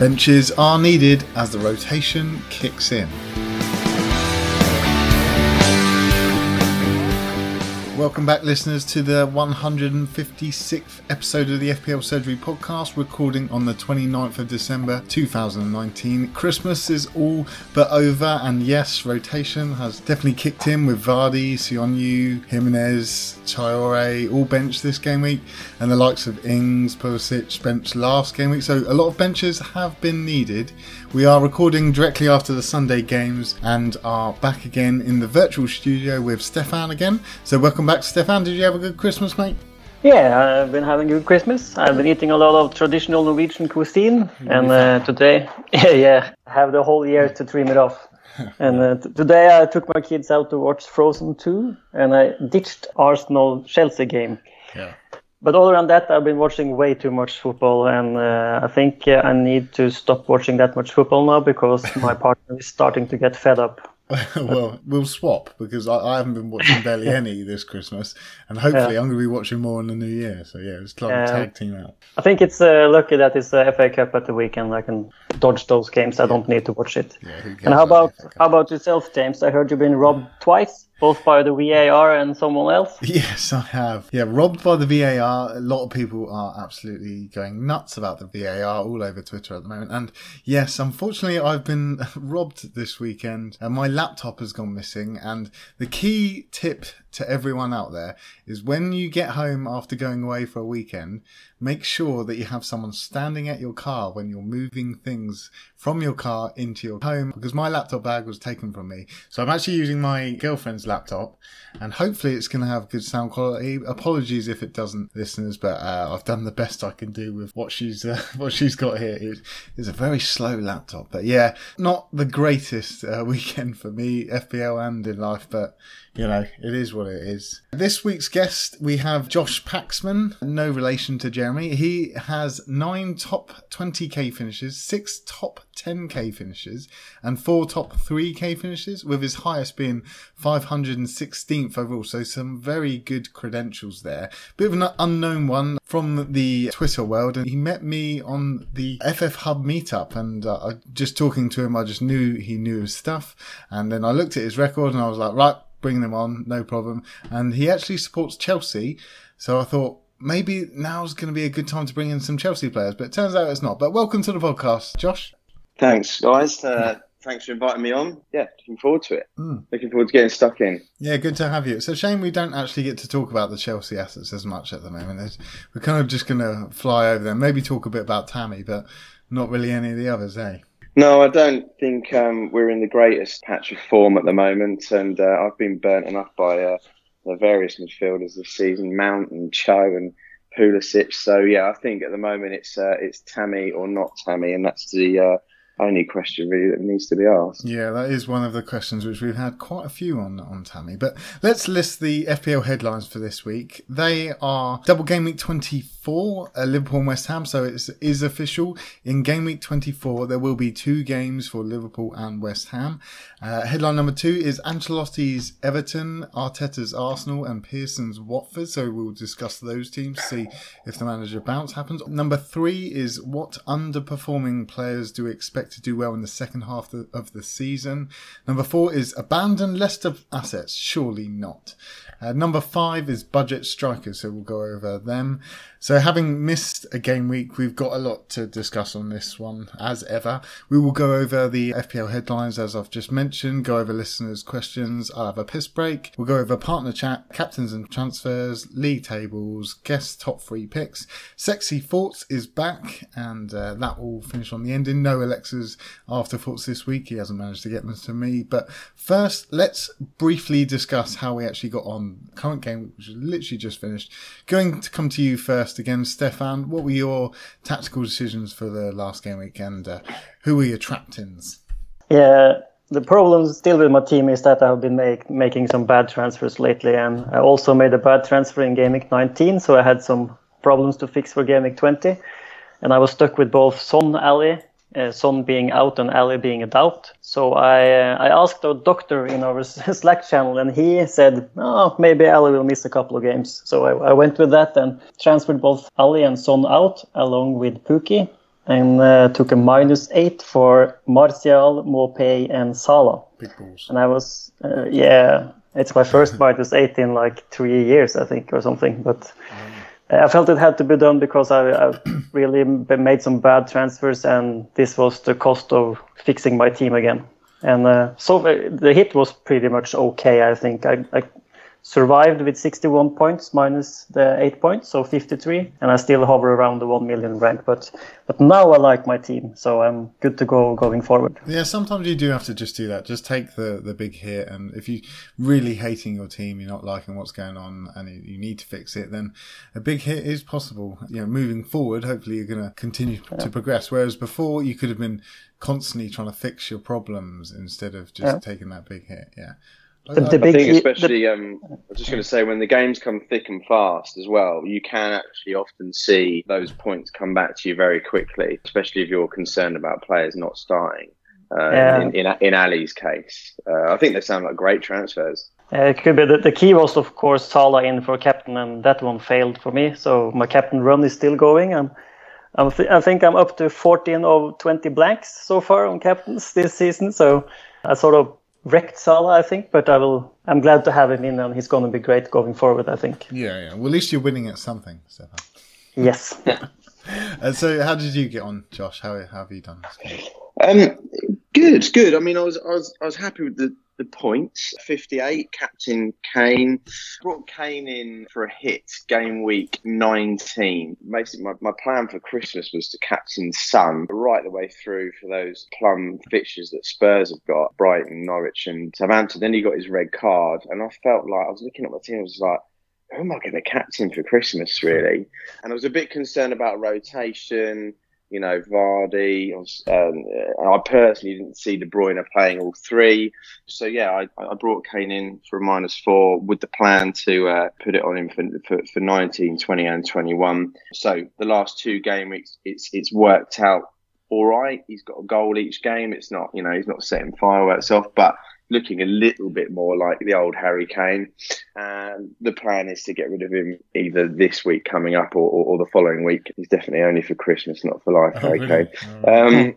Benches are needed as the rotation kicks in. Welcome back, listeners, to the 156th episode of the FPL Surgery podcast, recording on the 29th of December 2019. Christmas is all but over, and yes, rotation has definitely kicked in with Vardy, Sionyu, Jimenez, Traoré all benched this game week, and the likes of Ings, Pulisic benched last game week, so a lot of benches have been needed. We are recording directly after the Sunday games and are back again in the virtual studio with Stefan again, so welcome back, Stefan. Did you have a good Christmas, mate? Yeah, I've been having a good Christmas. I've been eating a lot of traditional Norwegian cuisine, and today, I have the whole year to trim it off. And today I took my kids out to watch Frozen 2, and I ditched Arsenal-Chelsea game. Yeah. But other than that, I've been watching way too much football, and I think I need to stop watching that much football now because my partner is starting to get fed up. Well, we'll swap because I haven't been watching barely any this Christmas, and hopefully I'm going to be watching more in the new year. So yeah, it's like a tag team out. I think it's lucky that it's the FA Cup at the weekend. I can dodge those games. I don't need to watch it. Yeah, and how about yourself, James? I heard you've been robbed twice. Both by the VAR and someone else? Yes, I have. Yeah, robbed by the VAR. A lot of people are absolutely going nuts about the VAR all over Twitter at the moment. And yes, unfortunately, I've been robbed this weekend and my laptop has gone missing. And the key tip to everyone out there is when you get home after going away for a weekend, make sure that you have someone standing at your car when you're moving things from your car into your home, because my laptop bag was taken from me. So I'm actually using my girlfriend's laptop, and hopefully it's going to have good sound quality. Apologies if it doesn't, listeners, but I've done the best I can do with what she's got here. It's a very slow laptop, but yeah, not the greatest weekend for me, FPL and in life, but you know, it is what it is. This week's guest, we have Josh Paxman, no relation to Jeremy. He has 9 top 20k finishes, 6 top 10k finishes, and 4 top 3k finishes, with his highest being 516th overall. So some very good credentials there. Bit of an unknown one from the Twitter world, and he met me on the FF Hub meetup, and just talking to him, I just knew he knew his stuff. And then I looked at his record and I was like, right, bring them on, no problem. And he actually supports Chelsea, so I thought maybe now's going to be a good time to bring in some Chelsea players, but it turns out it's not. But welcome to the podcast, Josh. Thanks, guys. Thanks for inviting me on. Yeah, looking forward to it. Looking forward to getting stuck in. Yeah, good to have you. It's a shame we don't actually get to talk about the Chelsea assets as much at the moment. We're kind of just going to fly over them, maybe talk a bit about Tammy, but not really any of the others, eh? No, I don't think we're in the greatest patch of form at the moment, and I've been burnt enough by the various midfielders this season, Mount and Cho and Pulisic. So yeah, I think at the moment it's Tammy or not Tammy, and that's the only question really that needs to be asked. Yeah, that is one of the questions which we've had quite a few on Tammy. But let's list the FPL headlines for this week. They are double game week 24, Liverpool and West Ham, so it is official. In game week 24, there will be 2 games for Liverpool and West Ham. Headline number 2 is Ancelotti's Everton, Arteta's Arsenal and Pearson's Watford, so we'll discuss those teams, see if the manager bounce happens. Number 3 is what underperforming players do expect to do well in the second half of the season. Number 4 is abandon Leicester assets, surely not. Number 5 is budget strikers, so we'll go over them. So having missed a game week, we've got a lot to discuss on this one, as ever. We will go over the FPL headlines, as I've just mentioned, go over listeners' questions, I'll have a piss break, we'll go over partner chat, captains and transfers, league tables, guest top 3 picks, Sexy Thoughts is back, and that will finish on the ending. No Alexa's afterthoughts this week, he hasn't managed to get them to me, but first, let's briefly discuss how we actually got on current game, which is literally just finished. Going to come to you first again, Stefan. What were your tactical decisions for the last game week, and who were your trapped-ins? Yeah, the problem still with my team is that I've been making some bad transfers lately, and I also made a bad transfer in game week 19, so I had some problems to fix for game week 20, and I was stuck with both Son, Ali, Son being out and Ali being a doubt. So I asked our doctor in our Slack channel, and he said, oh, maybe Ali will miss a couple of games. So I went with that and transferred both Ali and Son out along with Pukki. and took a -8 for Martial, Maupay, and Salah. Big balls. And I was, it's my first -8 in like 3 years, I think, or something. But I felt it had to be done because I really made some bad transfers, and this was the cost of fixing my team again. And so the hit was pretty much okay, I think. I survived with 61 points minus the 8 points, so 53, and I still hover around the 1 million rank, but now I like my team, so I'm good to go going forward. Yeah, sometimes you do have to just do that. Just take the big hit, and if you're really hating your team, you're not liking what's going on, and you need to fix it, then a big hit is possible. You know, moving forward, hopefully you're going to continue to progress, whereas before you could have been constantly trying to fix your problems instead of just taking that big hit, I was just going to say, when the games come thick and fast as well, you can actually often see those points come back to you very quickly, especially if you're concerned about players not starting. In Ali's case, I think they sound like great transfers. It could be. The key was, of course, Salah in for captain, and that one failed for me. So my captain run is still going, and I think I'm up to 14 of 20 blanks so far on captains this season. So I sort of wrecked Salah, I think, but I'm glad to have him in, and he's going to be great going forward, I think. Yeah. Well, at least you're winning at something, Stefan. Yes. And so, how did you get on, Josh? How have you done this game? Good. I mean, I was happy with the points. 58, captain Kane. Brought Kane in for a hit game week 19. Basically, my plan for Christmas was to captain Son right the way through for those plum fixtures that Spurs have got, Brighton, Norwich and Southampton. Then he got his red card, and I felt like I was looking at my team, I was like, who am I going to captain for Christmas, really? And I was a bit concerned about rotation. You know, Vardy, I personally didn't see De Bruyne playing all three. So, I brought Kane in for a -4 with the plan to put it on him for 19, 20 and 21. So the last two game weeks, it's worked out all right. He's got a goal each game. It's not, he's not setting fireworks off, but looking a little bit more like the old Harry Kane. And the plan is to get rid of him either this week coming up or the following week. He's definitely only for Christmas, not for life, Harry Kane. Really?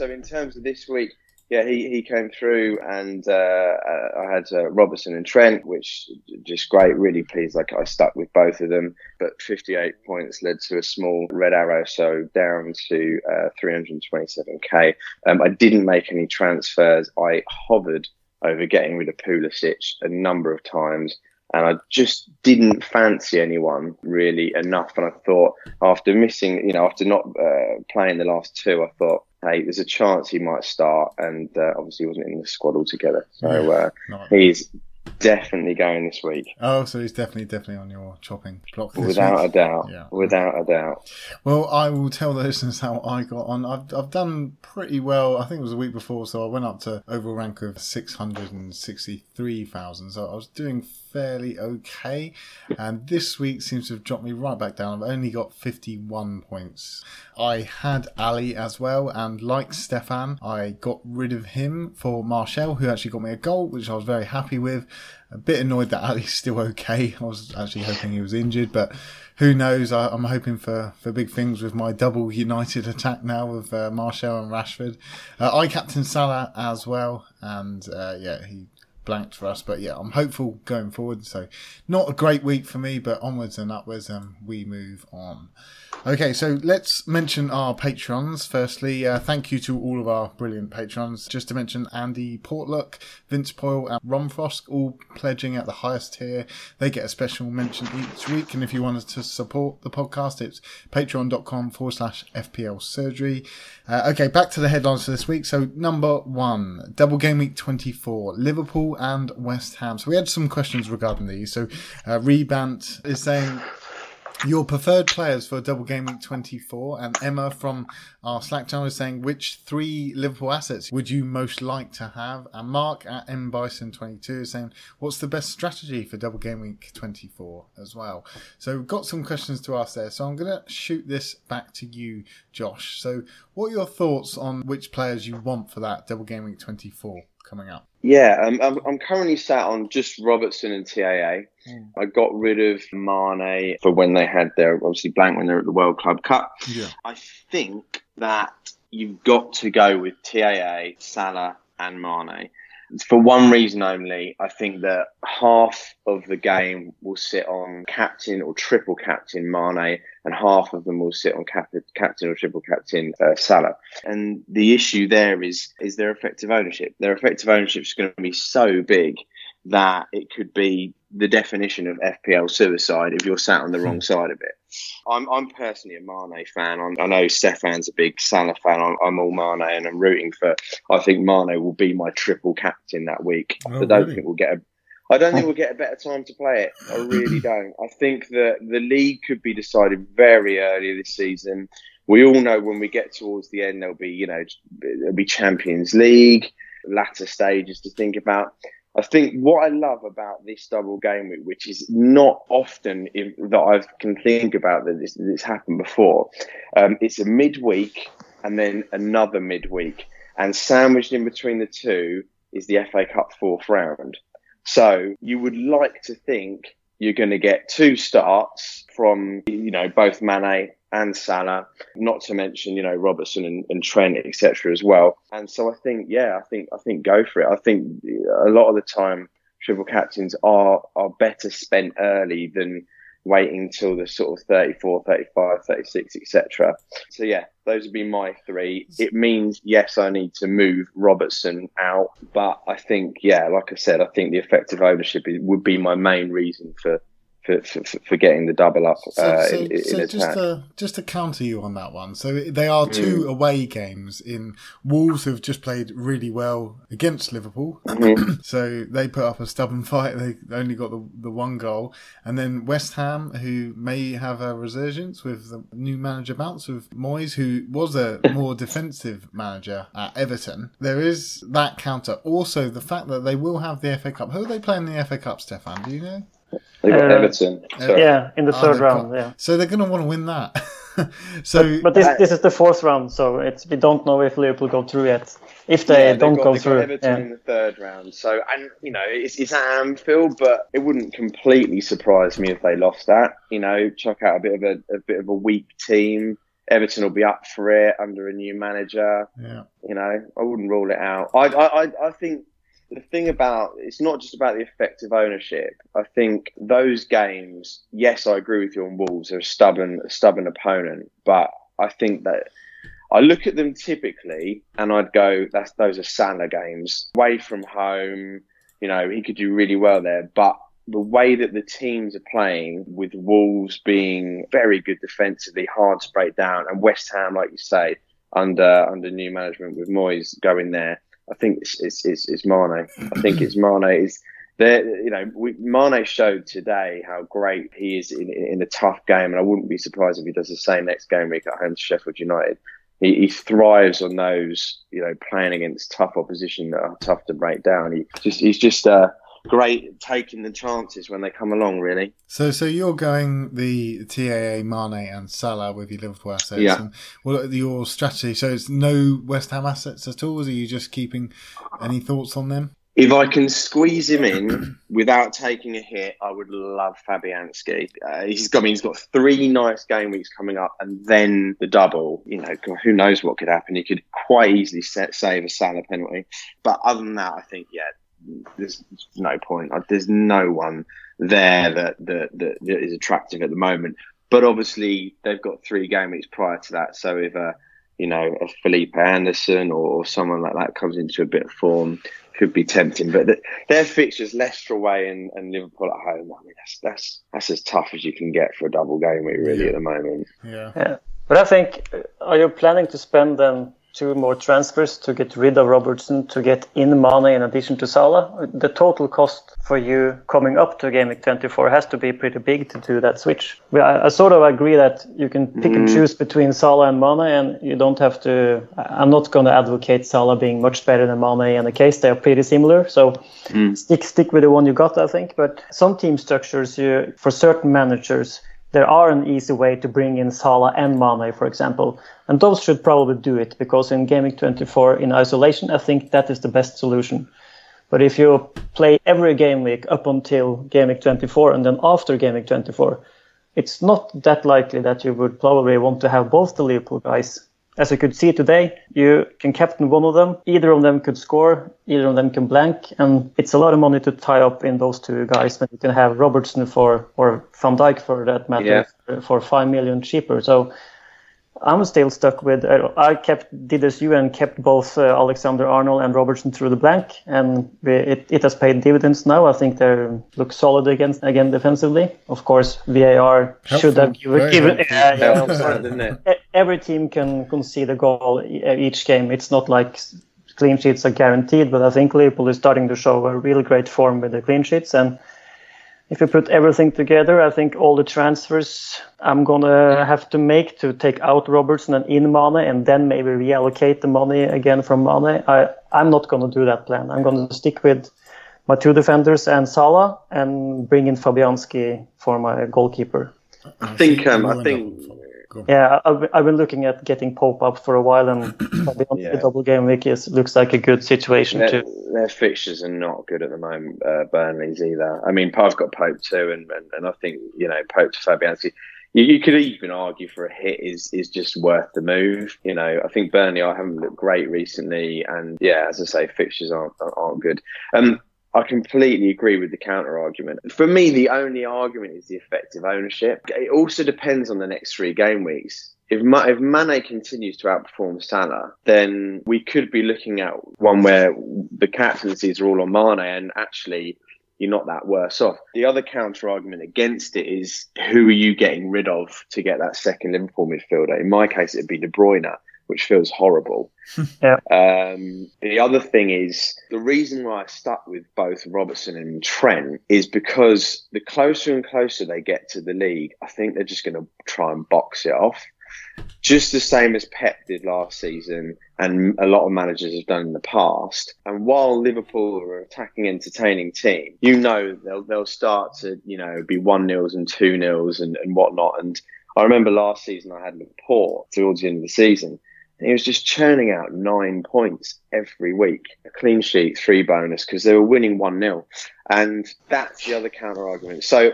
So in terms of this week, he came through, and I had Robertson and Trent, which just great, really pleased. Like, I stuck with both of them, but 58 points led to a small red arrow, so down to 327k. I didn't make any transfers. I hovered over getting rid of Pulisic a number of times, and I just didn't fancy anyone really enough. And I thought, after not playing the last two, I thought, hey, there's a chance he might start, and obviously he wasn't in the squad altogether. So he's definitely going this week. Oh, so he's definitely on your chopping block this week. Without a doubt. Well, I will tell the listeners how I got on. I've done pretty well. I think it was the week before, so I went up to overall rank of 663,000. So I was doing fairly okay, and this week seems to have dropped me right back down. I've only got 51 points. I had Ali as well, and like Stefan, I got rid of him for Martial, who actually got me a goal, which I was very happy with. A bit annoyed that Ali's still okay. I was actually hoping he was injured, but who knows? I'm hoping for big things with my double United attack now with Martial and Rashford. I captained Salah as well, and he blanked for us, but I'm hopeful going forward. So not a great week for me, but onwards and upwards, and we move on. Okay, so let's mention our patrons. Firstly, thank you to all of our brilliant patrons. Just to mention Andy Portlock, Vince Poyle and Ron Frost, all pledging at the highest tier. They get a special mention each week, and if you want to support the podcast, it's patreon.com/FPL Surgery. Okay, back to the headlines for this week. So number one, double game week 24, Liverpool and West Ham. So we had some questions regarding these. So Rebant is saying, your preferred players for double game week 24, and Emma from our Slack channel is saying, which three Liverpool assets would you most like to have? And Mark at mbison22 is saying, what's the best strategy for double game week 24 as well? So we've got some questions to ask there. So I'm going to shoot this back to you, Josh. So what are your thoughts on which players you want for that double game week 24 coming up? Yeah, I'm currently sat on just Robertson and TAA. Yeah. I got rid of Mane for when they had their, obviously, blank when they were at the World Club Cup. Yeah. I think that you've got to go with TAA, Salah and Mane. For one reason only, I think that half of the game will sit on captain or triple captain Mane, and half of them will sit on captain or triple captain Salah. And the issue there is their effective ownership. Their effective ownership is going to be so big that it could be the definition of FPL suicide if you're sat on the wrong side of it. I'm personally a Mane fan. I know Stefan's a big Salah fan. I'm all Mane, and I'm rooting for. I think Mane will be my triple captain that week. Oh, I don't really think we'll get. I don't think we'll get a better time to play it. I really don't. I think that the league could be decided very early this season. We all know when we get towards the end, there'll be Champions League, latter stages to think about. I think what I love about this double game week, which is not often that I can think about that this happened before, it's a midweek and then another midweek. And sandwiched in between the two is the FA Cup fourth round. So you would like to think you're going to get two starts from, both Mane and Salah, not to mention, Robertson and Trent, etc. as well. And so I think go for it. I think a lot of the time triple captains are better spent early than waiting till the sort of 34, 35, 36, etc. So yeah, those would be my three. It means, yes, I need to move Robertson out, but I think, yeah, like I said, I think the effective ownership would be my main reason for getting the double up in attack. Just to counter you on that one, so they are two away games. In Wolves have just played really well against Liverpool, so they put up a stubborn fight. They only got the one goal, and then West Ham, who may have a resurgence with the new manager bounce with Moyes, who was a more defensive manager at Everton. There is that counter. Also, the fact that they will have the FA Cup. Who are they playing in the FA Cup, Stefan? Do you know? They got Everton. Yeah, in the third round. Yeah. So they're going to want to win that. But this is the fourth round, so we don't know if Liverpool go through yet. If they go through, Everton in the third round. So, and it's at Anfield, but it wouldn't completely surprise me if they lost that. Chuck out a bit of a weak team. Everton will be up for it under a new manager. Yeah. I wouldn't rule it out. I think. The thing about, it's not just about the effective ownership. I think those games, yes, I agree with you on Wolves, they're a stubborn opponent, but I think that I look at them typically and I'd go, those are Salah games. Away from home, he could do really well there, but the way that the teams are playing, with Wolves being very good defensively, hard to break down, and West Ham, like you say, under new management with Moyes going there, I think it's Mane. I think it's Mane. Is there? Mane showed today how great he is in a tough game, and I wouldn't be surprised if he does the same next game week at home to Sheffield United. He thrives on those, playing against tough opposition that are tough to break down. He's just great taking the chances when they come along, really. So you're going the TAA, Mane and Salah with your Liverpool assets. Yeah. And what your strategy? So it's no West Ham assets at all? Or are you just keeping any thoughts on them? If I can squeeze him in without taking a hit, I would love Fabianski. He's got three nice game weeks coming up and then the double. Who knows what could happen? He could quite easily save a Salah penalty. But other than that, I think, yeah, there's no point. There's no one there that is attractive at the moment. But obviously, they've got three game weeks prior to that. So if a Felipe Anderson or someone like that comes into a bit of form, could be tempting. But their fixtures, Leicester away and Liverpool at home, I mean, that's as tough as you can get for a double game week, really, at the moment. Yeah. But I think, are you planning to spend them two more transfers to get rid of Robertson, to get in Mane in addition to Salah? The total cost for you coming up to game week 24 has to be pretty big to do that switch. I sort of agree that you can pick and choose between Salah and Mane, and you don't have to. I'm not going to advocate Salah being much better than Mane in the case. They are pretty similar, so stick with the one you got, I think. But some team structures, for certain managers, there are an easy way to bring in Salah and Mane, for example. And those should probably do it, because in Game Week 24 in isolation, I think that is the best solution. But if you play every game week up until game week 24 and then after game week 24, it's not that likely that you would probably want to have both the Liverpool guys. As you could see today, you can captain one of them, either of them could score, either of them can blank, and it's a lot of money to tie up in those two guys when you can have Robertson for, or Van Dijk for that matter, for 5 million cheaper. So I'm still stuck with, I did as you and kept both Alexander-Arnold and Robertson through the blank, and it has paid dividends now. I think they look solid again defensively. Of course, VAR should have given every team can concede a goal each game. It's not like clean sheets are guaranteed, but I think Liverpool is starting to show a really great form with the clean sheets. And if you put everything together, I think all the transfers I'm going to have to make to take out Robertson and in Mane and then maybe reallocate the money again from Mane, I'm not going to do that plan. I'm going to stick with my two defenders and Salah and bring in Fabianski for my goalkeeper. I think... Yeah, I've been looking at getting Pope up for a while, and the double game week looks like a good situation too. Their fixtures are not good at the moment, Burnley's either. I mean, I've got Pope too, and I think, Pope to Fabianski, you could even argue for a hit is just worth the move. I think Burnley, I haven't looked great recently, and yeah, as I say, fixtures aren't good. I completely agree with the counter-argument. For me, the only argument is the effective ownership. It also depends on the next 3 game weeks. If Mane continues to outperform Salah, then we could be looking at one where the captaincies are all on Mane and actually you're not that worse off. The other counter-argument against it is who are you getting rid of to get that second Liverpool midfielder? In my case, it would be De Bruyne, which feels horrible. Yeah. The other thing is, the reason why I stuck with both Robertson and Trent is because the closer and closer they get to the league, I think they're just going to try and box it off. Just the same as Pep did last season and a lot of managers have done in the past. And while Liverpool are an attacking, entertaining team, they'll start to, be 1-0s and 2-0s and whatnot. And I remember last season I had Laporte towards the end of the season. He was just churning out 9 points every week. A clean sheet, 3 bonus, because they were winning 1-0. And that's the other counter-argument. So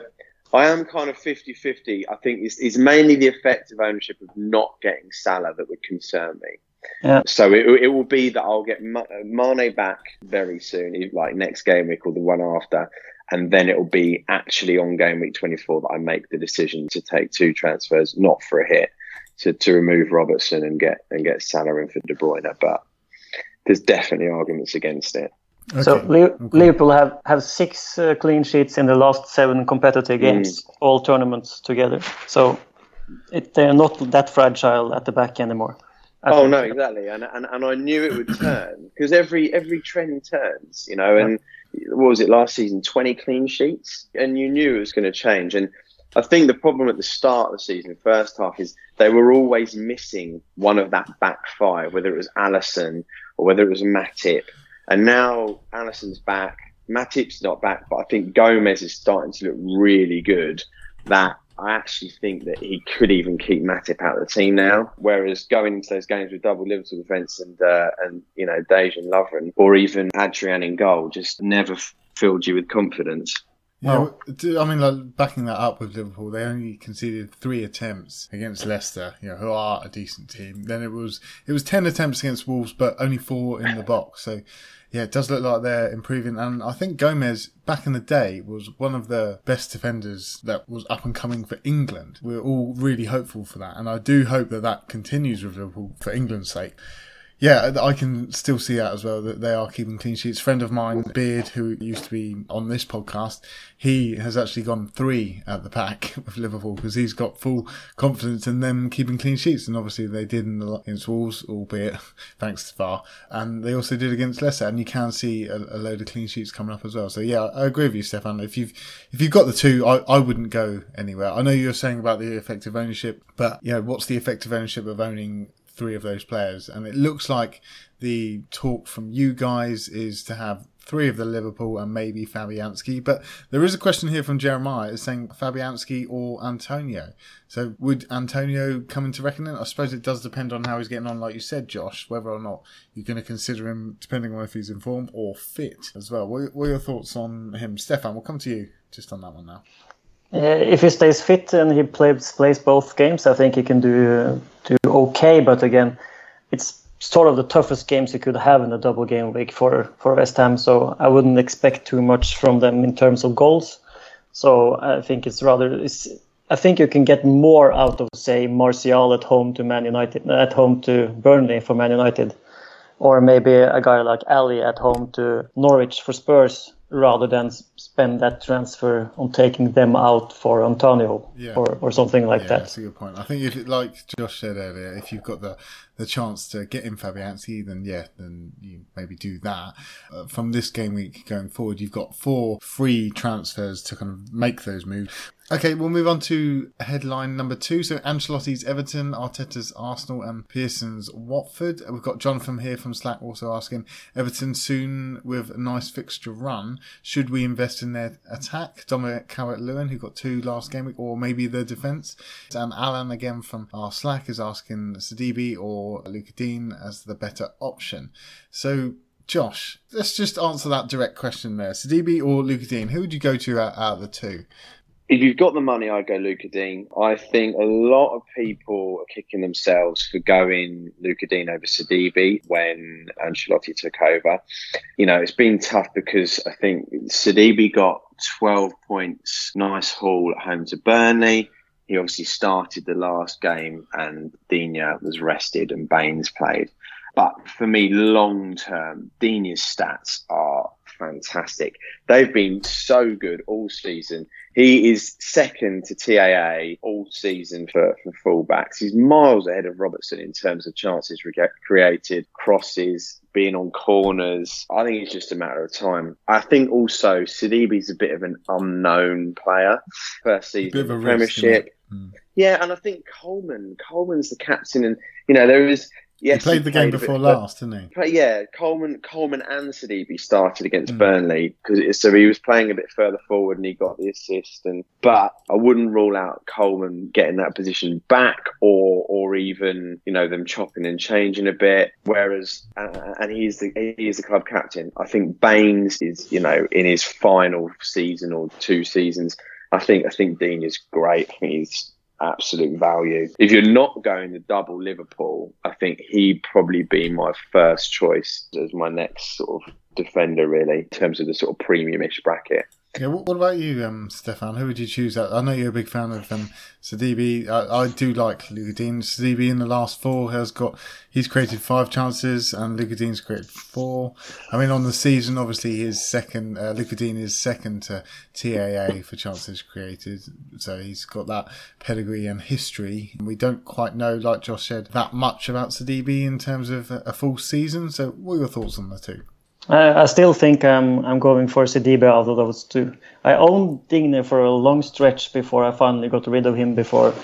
I am kind of 50-50. I think it's mainly the effective ownership of not getting Salah that would concern me. Yeah. So it will be that I'll get Mane back very soon, like next game week or the one after. And then it will be actually on game week 24 that I make the decision to take 2 transfers, not for a hit. To remove Robertson and get Salah in for De Bruyne, but there's definitely arguments against it. Okay. So Liverpool have 6 clean sheets in the last 7 competitive games, all tournaments together. So they're not that fragile at the back anymore. No, exactly. And I knew it would turn because every trend turns, And what was it last season? 20 clean sheets, and you knew it was going to change. And I think the problem at the start of the season, first half, is they were always missing one of that back 5, whether it was Alisson or whether it was Matip. And now Alisson's back, Matip's not back, but I think Gomez is starting to look really good. That I actually think that he could even keep Matip out of the team now. Whereas going into those games with double Liverpool defence and Dejan Lovren or even Adrian in goal just never filled you with confidence. Yeah, backing that up with Liverpool, they only conceded 3 attempts against Leicester, who are a decent team. Then it was 10 attempts against Wolves, but only 4 in the box. So, yeah, it does look like they're improving. And I think Gomez, back in the day, was one of the best defenders that was up and coming for England. We're all really hopeful for that. And I do hope that continues with Liverpool for England's sake. Yeah, I can still see that as well, that they are keeping clean sheets. A friend of mine, Beard, who used to be on this podcast, he has actually gone 3 at the back with Liverpool because he's got full confidence in them keeping clean sheets. And obviously they did against Wolves, albeit thanks to VAR. And they also did against Leicester. And you can see a load of clean sheets coming up as well. So, yeah, I agree with you, Stefan. If you've got the 2, I wouldn't go anywhere. I know you were saying about the effective ownership, but, what's the effective ownership of owning 3 of those players? And it looks like the talk from you guys is to have three of the Liverpool and maybe Fabianski. But there is a question here from Jeremiah. It's saying Fabianski or Antonio. So would Antonio come into reckoning? I suppose it does depend on how he's getting on, like you said, Josh, whether or not you're going to consider him, depending on if he's in form or fit as well. What are your thoughts on him? Stefan, we'll come to you just on that one now. If he stays fit and he plays both games, I think he can do okay. But again, it's sort of the toughest games you could have in a double game week for West Ham. So I wouldn't expect too much from them in terms of goals. So I think I think you can get more out of, say, Martial at home to Burnley for Man United, or maybe a guy like Ali at home to Norwich for Spurs, rather than spend that transfer on taking them out for Antonio or something like that. That's a good point. I think, if, like Josh said earlier, if you've got the chance to get in Fabianski, then you maybe do that. From this game week going forward, you've got 4 free transfers to kind of make those moves. Okay, we'll move on to headline number 2. So Ancelotti's Everton, Arteta's Arsenal and Pearson's Watford. We've got Jonathan here from Slack also asking, Everton soon with a nice fixture run. Should we invest in their attack? Dominic Calvert-Lewin, who got 2 last game week, or maybe the defence? And Alan again from our Slack is asking Sidibé or Luca Digne as the better option. So Josh, let's just answer that direct question there. Sidibé or Luca Digne, who would you go to out of the two? If you've got the money, I'd go Luca Digne. I think a lot of people are kicking themselves for going Luca Digne over Sidibé when Ancelotti took over. You know, it's been tough because I think Sidibé got 12 points, nice haul at home to Burnley. He obviously started the last game and Digne was rested and Baines played. But for me, long term, Digne's stats are fantastic. They've been so good all season. He is second to TAA all season for fullbacks. He's miles ahead of Robertson in terms of chances created, crosses, being on corners. I think it's just a matter of time. I think also Sidibé's a bit of an unknown player. First season in the Premiership. Yeah, and I think Coleman's the captain, and you know there is. Yes, he played the game before last, didn't he? Yeah, Coleman and Sidibé started against Burnley, so he was playing a bit further forward and he got the assist. But I wouldn't rule out Coleman getting that position back, or even them chopping and changing a bit. Whereas, and he is the club captain. I think Baines is in his final season or 2 seasons. I think Digne is great. I think he's absolute value. If you're not going the double Liverpool, I think he'd probably be my first choice as my next sort of defender, really, in terms of the sort of premium-ish bracket. Yeah, what about you, Stefan? Who would you choose? I know you're a big fan of Sidibé. I do like Luca Digne. Sidibé in the last 4 he's created 5 chances and Luca Digne's created 4. I mean, on the season, obviously, Luca Digne is second to TAA for chances created. So he's got that pedigree and history. We don't quite know, like Josh said, that much about Sidibé in terms of a full season. So what are your thoughts on the two? I still think I'm going for Sidibé out of those 2. I owned Digne for a long stretch before I finally got rid of him before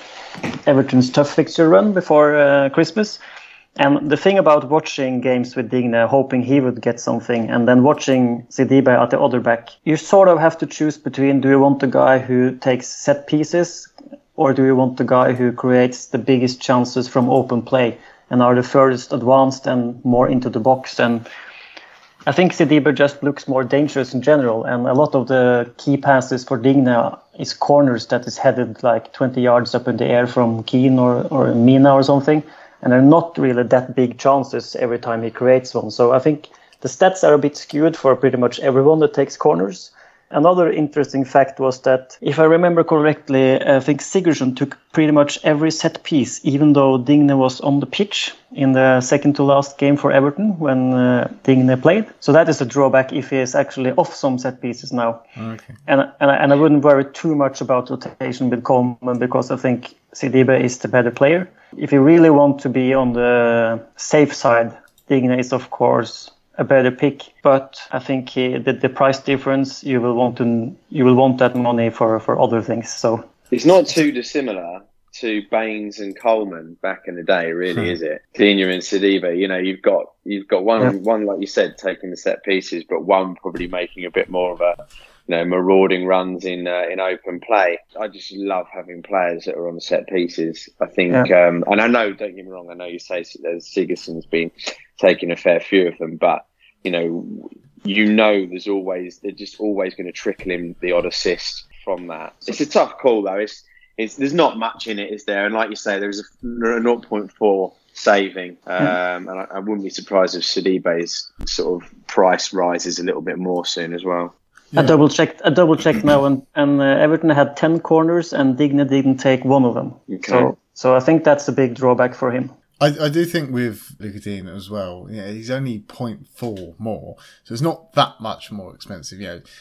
Everton's tough fixture run before Christmas. And the thing about watching games with Digne, hoping he would get something, and then watching Sidibé at the other back, you sort of have to choose between, do you want the guy who takes set pieces, or do you want the guy who creates the biggest chances from open play and are the furthest advanced and more into the box? And I think Sidibé just looks more dangerous in general, and a lot of the key passes for Digne is corners that is headed like 20 yards up in the air from Keane or Mina or something, and they're not really that big chances every time he creates one. So I think the stats are a bit skewed for pretty much everyone that takes corners. Another interesting fact was that, if I remember correctly, I think Sigurdsson took pretty much every set piece, even though Digne was on the pitch in the second to last game for Everton when Digne played. So that is a drawback if he is actually off some set pieces now. Okay. And I wouldn't worry too much about rotation with Coleman, because I think Sidibé is the better player. If you really want to be on the safe side, Digne is of course a better pick, but I think the price difference, you will want that money for other things. So it's not too dissimilar to Baines and Coleman back in the day, really, is it? Digne and Sidibé, you know, you've got one like you said taking the set pieces, but one probably making a bit more of a, you know, marauding runs in open play. I just love having players that are on set pieces. I think, and I know, don't get me wrong, I know you say Sigurdsson's been taking a fair few of them, but you know, there's always, they're just always going to trickle in the odd assist from that. It's a tough call though. It's there's not much in it, is there? And like you say, there's a 0.4 saving, and I wouldn't be surprised if Sidibe's sort of price rises a little bit more soon as well. Yeah. I double checked now, and Everton had 10 corners, and Digne didn't take one of them. Okay. So I think that's a big drawback for him. I do think with Luca Digne as well, he's only 0.4 more, so it's not that much more expensive.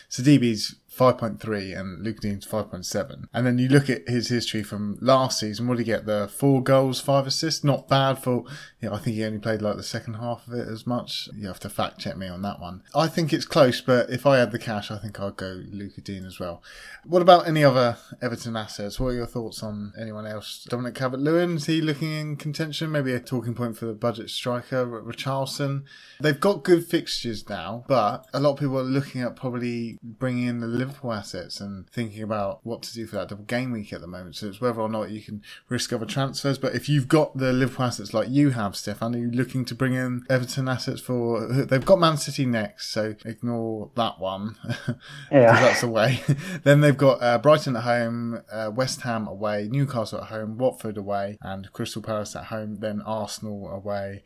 Sidibe's 5.3 and Luca Digne's 5.7. And then you look at his history from last season. What did he get there? 4 goals, 5 assists. Not bad for, I think he only played like the second half of it as much. You have to fact check me on that one. I think it's close, but if I had the cash, I think I'd go Luca Digne as well. What about any other Everton assets? What are your thoughts on anyone else? Dominic Calvert-Lewin, is he looking in contention? Maybe a talking point for the budget striker, Richarlison. They've got good fixtures now, but a lot of people are looking at probably bringing in the Liverpool assets and thinking about what to do for that double game week at the moment. So it's whether or not you can risk other transfers. But if you've got the Liverpool assets like you have, Stefan, are you looking to bring in Everton assets for... They've got Man City next, so ignore that one. Yeah. That's away. Then they've got Brighton at home, West Ham away, Newcastle at home, Watford away, and Crystal Palace at home, then Arsenal away,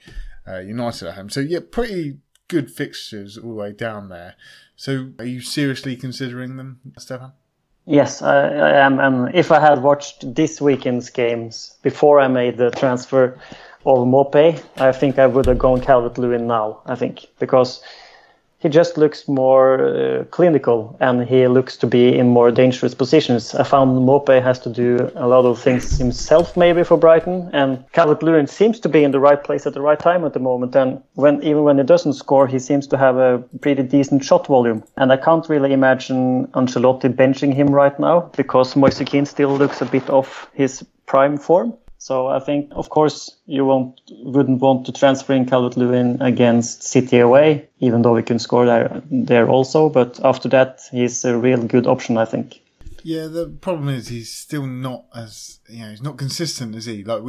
United at home. So yeah, pretty good fixtures all the way down there. So are you seriously considering them, Stefan? Yes, I am. And if I had watched this weekend's games before I made the transfer of Maupay, I think I would have gone Calvert-Lewin now, I think, because he just looks more clinical and he looks to be in more dangerous positions. I found Maupay has to do a lot of things himself, maybe, for Brighton, and Calvert-Lewin seems to be in the right place at the right time at the moment. And even when he doesn't score, he seems to have a pretty decent shot volume. And I can't really imagine Ancelotti benching him right now because Moise Kean still looks a bit off his prime form. So I think, of course, you wouldn't want to transfer in Calvert-Lewin against City away, even though he can score there also. But after that, he's a real good option, I think. Yeah, the problem is he's still not as, he's not consistent, is he? Like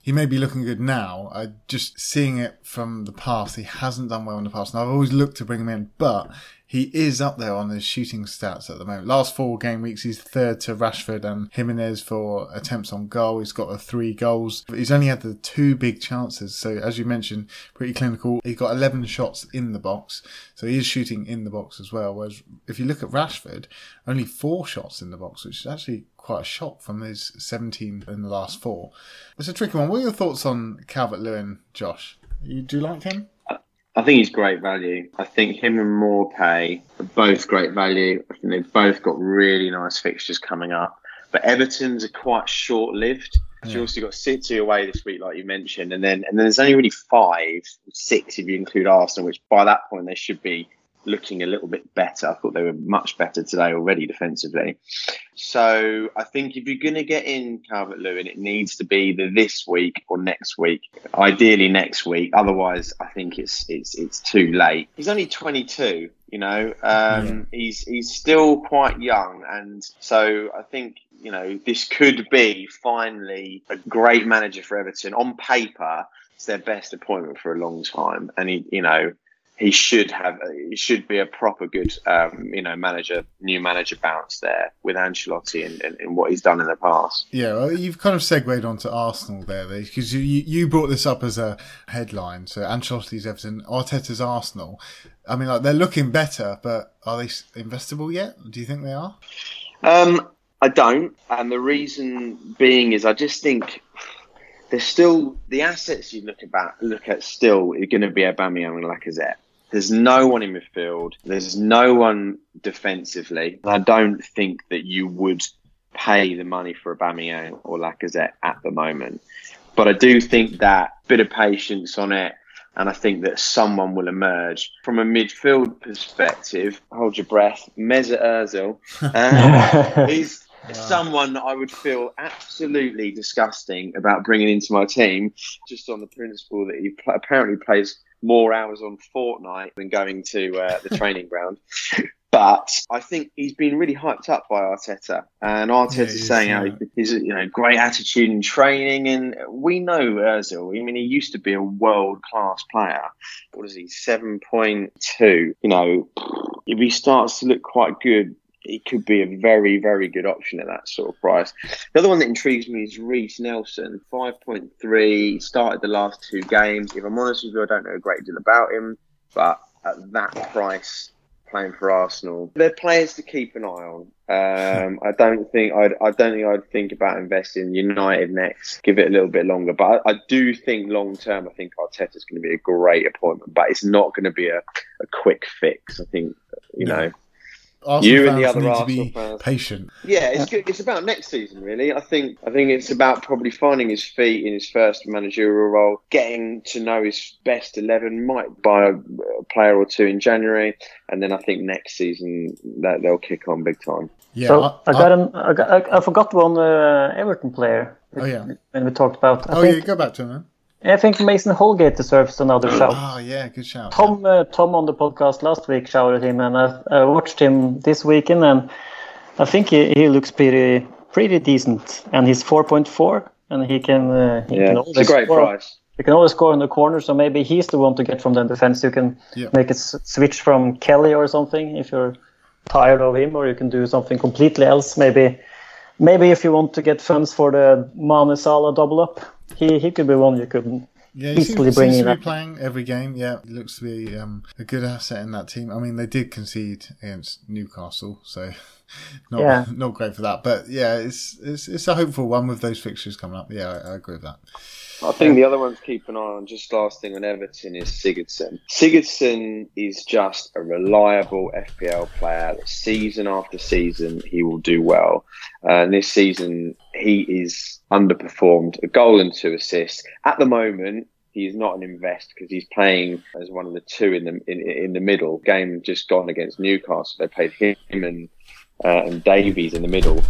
he may be looking good now. I just seeing it from the past, he hasn't done well in the past. And I've always looked to bring him in, but he is up there on his shooting stats at the moment. Last 4 game weeks, he's third to Rashford and Jimenez for attempts on goal. He's got the 3 goals. But he's only had the 2 big chances. So as you mentioned, pretty clinical. He got 11 shots in the box. So he is shooting in the box as well. Whereas if you look at Rashford, only 4 shots in the box, which is actually quite a shock from his 17 in the last 4. It's a tricky one. What are your thoughts on Calvert-Lewin, Josh? Do you like him? I think he's great value. I think him and Maupay are both great value. I think they've both got really nice fixtures coming up. But Everton's are quite short-lived. Yeah. You've also got City away this week, like you mentioned. And then there's only really 5, 6 if you include Arsenal, which by that point they should be looking a little bit better. I thought they were much better today already defensively. So I think if you're going to get in Calvert-Lewin, it needs to be either this week or next week. Ideally next week. Otherwise, I think it's too late. He's only 22. He's still quite young, and so I think this could be finally a great manager for Everton. On paper, it's their best appointment for a long time, and he should have. It should be a proper good, new manager bounce there with Ancelotti and what he's done in the past. Yeah, well, you've kind of segued onto Arsenal there, because you brought this up as a headline. So Ancelotti's Everton, Arteta's Arsenal. I mean, they're looking better, but are they investable yet? Do you think they are? I don't, and the reason being is I just think there's still the assets you look at still are going to be Aubameyang and Lacazette. There's no one in midfield. There's no one defensively. I don't think that you would pay the money for Aubameyang or Lacazette at the moment. But I do think that bit of patience on it, and I think that someone will emerge. From a midfield perspective, hold your breath, Mesut Ozil. someone I would feel absolutely disgusting about bringing into my team, just on the principle that he apparently plays more hours on Fortnite than going to the training ground. But I think he's been really hyped up by Arteta, and Arteta's saying how he's great attitude in training, and we know Ozil. I mean, he used to be a world class player. What is he? 7.2. You know, if he starts to look quite good, it could be a very, very good option at that sort of price. The other one that intrigues me is Reece Nelson, 5.3, started the last two games. If I'm honest with you, I don't know a great deal about him, but at that price, playing for Arsenal, they're players to keep an eye on. I don't think I'd think about investing in United next. Give it a little bit longer, but I do think long term, I think Arteta's going to be a great appointment, but it's not going to be a quick fix. I think know. Arsenal you and the other Arsenal fans. Patient. Yeah, it's good. It's about next season, really. I think it's about probably finding his feet in his first managerial role, getting to know his best 11, might buy a player or two in January, and then I think next season that they'll kick on big time. Yeah, so I forgot one Everton player. Oh yeah, when we talked about. Go back to him, man. I think Mason Holgate deserves another shout. Oh, yeah, good shout. Tom on the podcast last week shouted him, and I watched him this weekend, and I think he looks pretty decent. And he's 4.4, and he can always it's a great score. Price. You can always score in the corner, so maybe he's the one to get from the defense. You can make a switch from Kelly or something if you're tired of him, or you can do something completely else. Maybe if you want to get funds for the Mane Salah double up, he could be one you could easily bring in. He seems to be playing every game. Yeah, it looks to be a good asset in that team. I mean, they did concede against Newcastle, so not great for that. But yeah, it's a hopeful one with those fixtures coming up. Yeah, I agree with that. I think the other one to keep an eye on, just last thing on Everton, is Sigurdsson. Sigurdsson is just a reliable FPL player. Season after season, he will do well. And this season, he is underperformed. A goal and two assists. At the moment, he is not an invest because he's playing as one of the two in the middle. Game just gone against Newcastle. They played him and Davies in the middle,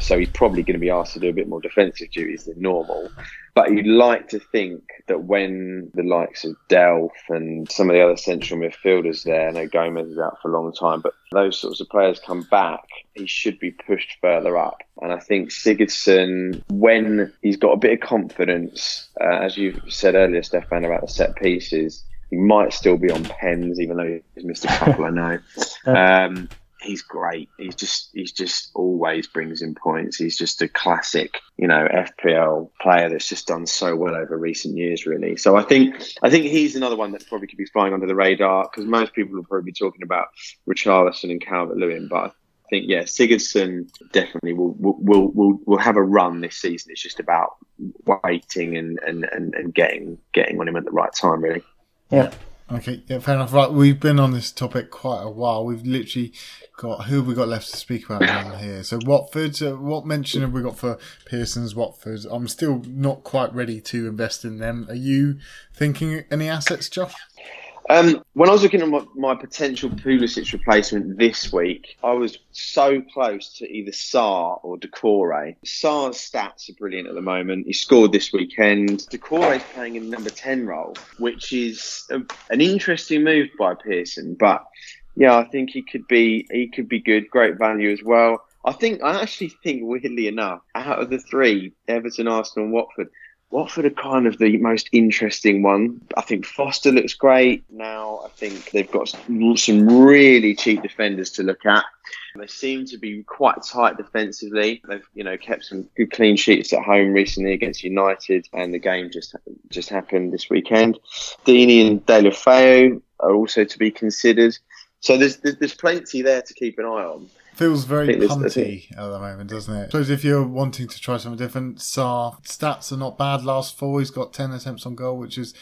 so he's probably going to be asked to do a bit more defensive duties than normal. But you'd like to think that when the likes of Delph and some of the other central midfielders there, I know Gomez is out for a long time, but those sorts of players come back, he should be pushed further up. And I think Sigurdsson, when he's got a bit of confidence, as you've said earlier, Stefan, about the set pieces, he might still be on pens, even though he's missed a couple, I know. He's great. He's just always brings in points. He's just a classic, FPL player that's just done so well over recent years, really. So I think he's another one that probably could be flying under the radar, because most people will probably be talking about Richarlison and Calvert-Lewin, but I think Sigurdsson definitely will have a run this season. It's just about waiting and getting on him at the right time, really. Yeah. Okay, yeah, fair enough. Right, we've been on this topic quite a while. We've literally got... Who have we got left to speak about down here? So Watford, what mention have we got for Pearson's Watford? I'm still not quite ready to invest in them. Are you thinking any assets, Josh? When I was looking at my potential Pulisic replacement this week, I was so close to either Sarr or Decore. Sarr's stats are brilliant at the moment. He scored this weekend. Decore's playing in the number 10 role, which is an interesting move by Pearson. But yeah, I think he could be good, great value as well. I actually think, weirdly enough, out of the three, Everton, Arsenal, and Watford are kind of the most interesting one. I think Foster looks great. Now I think they've got some really cheap defenders to look at. They seem to be quite tight defensively. They've kept some good clean sheets at home recently against United, and the game just happened this weekend. Deeney and De La Feu are also to be considered. So there's plenty there to keep an eye on. Feels very punty at the moment, doesn't it? I suppose if you're wanting to try something different, Sarr stats are not bad. Last four, he's got 10 attempts on goal, which is,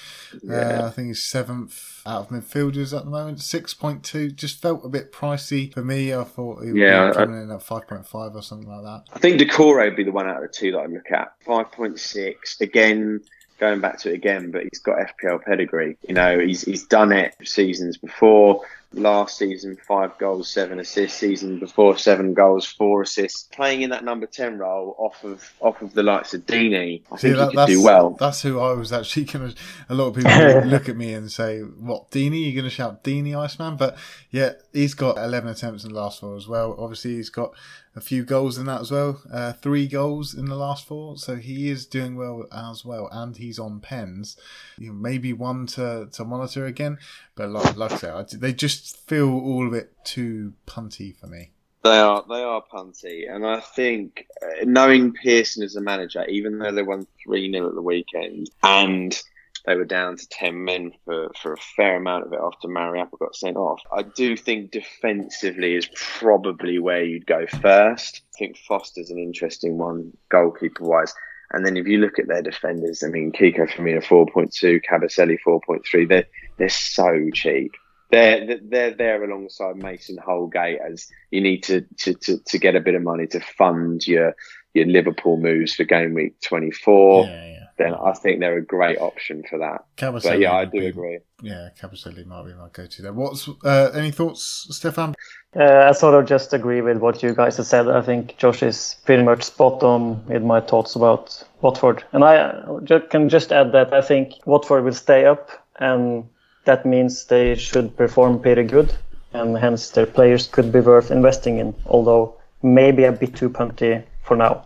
I think, he's 7th out of midfielders at the moment. 6.2 just felt a bit pricey for me. I thought he would be coming in at 5.5 or something like that. I think Decore would be the one out of the two that I'd look at. 5.6 again. Going back to it again, but he's got FPL pedigree. He's done it seasons before. Last season, 5 goals, 7 assists. Season before, 7 goals, 4 assists. Playing in that number 10 role off of the likes of Digne, I think he could do well. That's who I was actually going to... A lot of people look at me and say, what, Digne? You're going to shout Digne, Iceman? But yeah, he's got 11 attempts in the last 4 as well. Obviously, he's got a few goals in that as well. 3 goals in the last 4. So he is doing well as well. And he's on pens. You know, maybe one to monitor again. But like I said, they just feel all of it too punty for me. They are punty. And I think knowing Pearson as a manager, even though they won 3-0 at the weekend and they were down to 10 men for a fair amount of it after Mariappa got sent off, I do think defensively is probably where you'd go first. I think Foster's an interesting one, goalkeeper-wise. And then if you look at their defenders, I mean, Kiko Femina 4.2, Cabaselli 4.3, they're so cheap. They're there alongside Mason Holgate as you need to get a bit of money to fund your Liverpool moves for game week 24. Yeah. Then I think they're a great option for that. But yeah, I do agree. Yeah, Cabaselli might be my go-to there. What's any thoughts, Stefan? I sort of just agree with what you guys have said. I think Josh is pretty much spot on with my thoughts about Watford. And I can just add that I think Watford will stay up, and that means they should perform pretty good, and hence their players could be worth investing in, although maybe a bit too punty for now.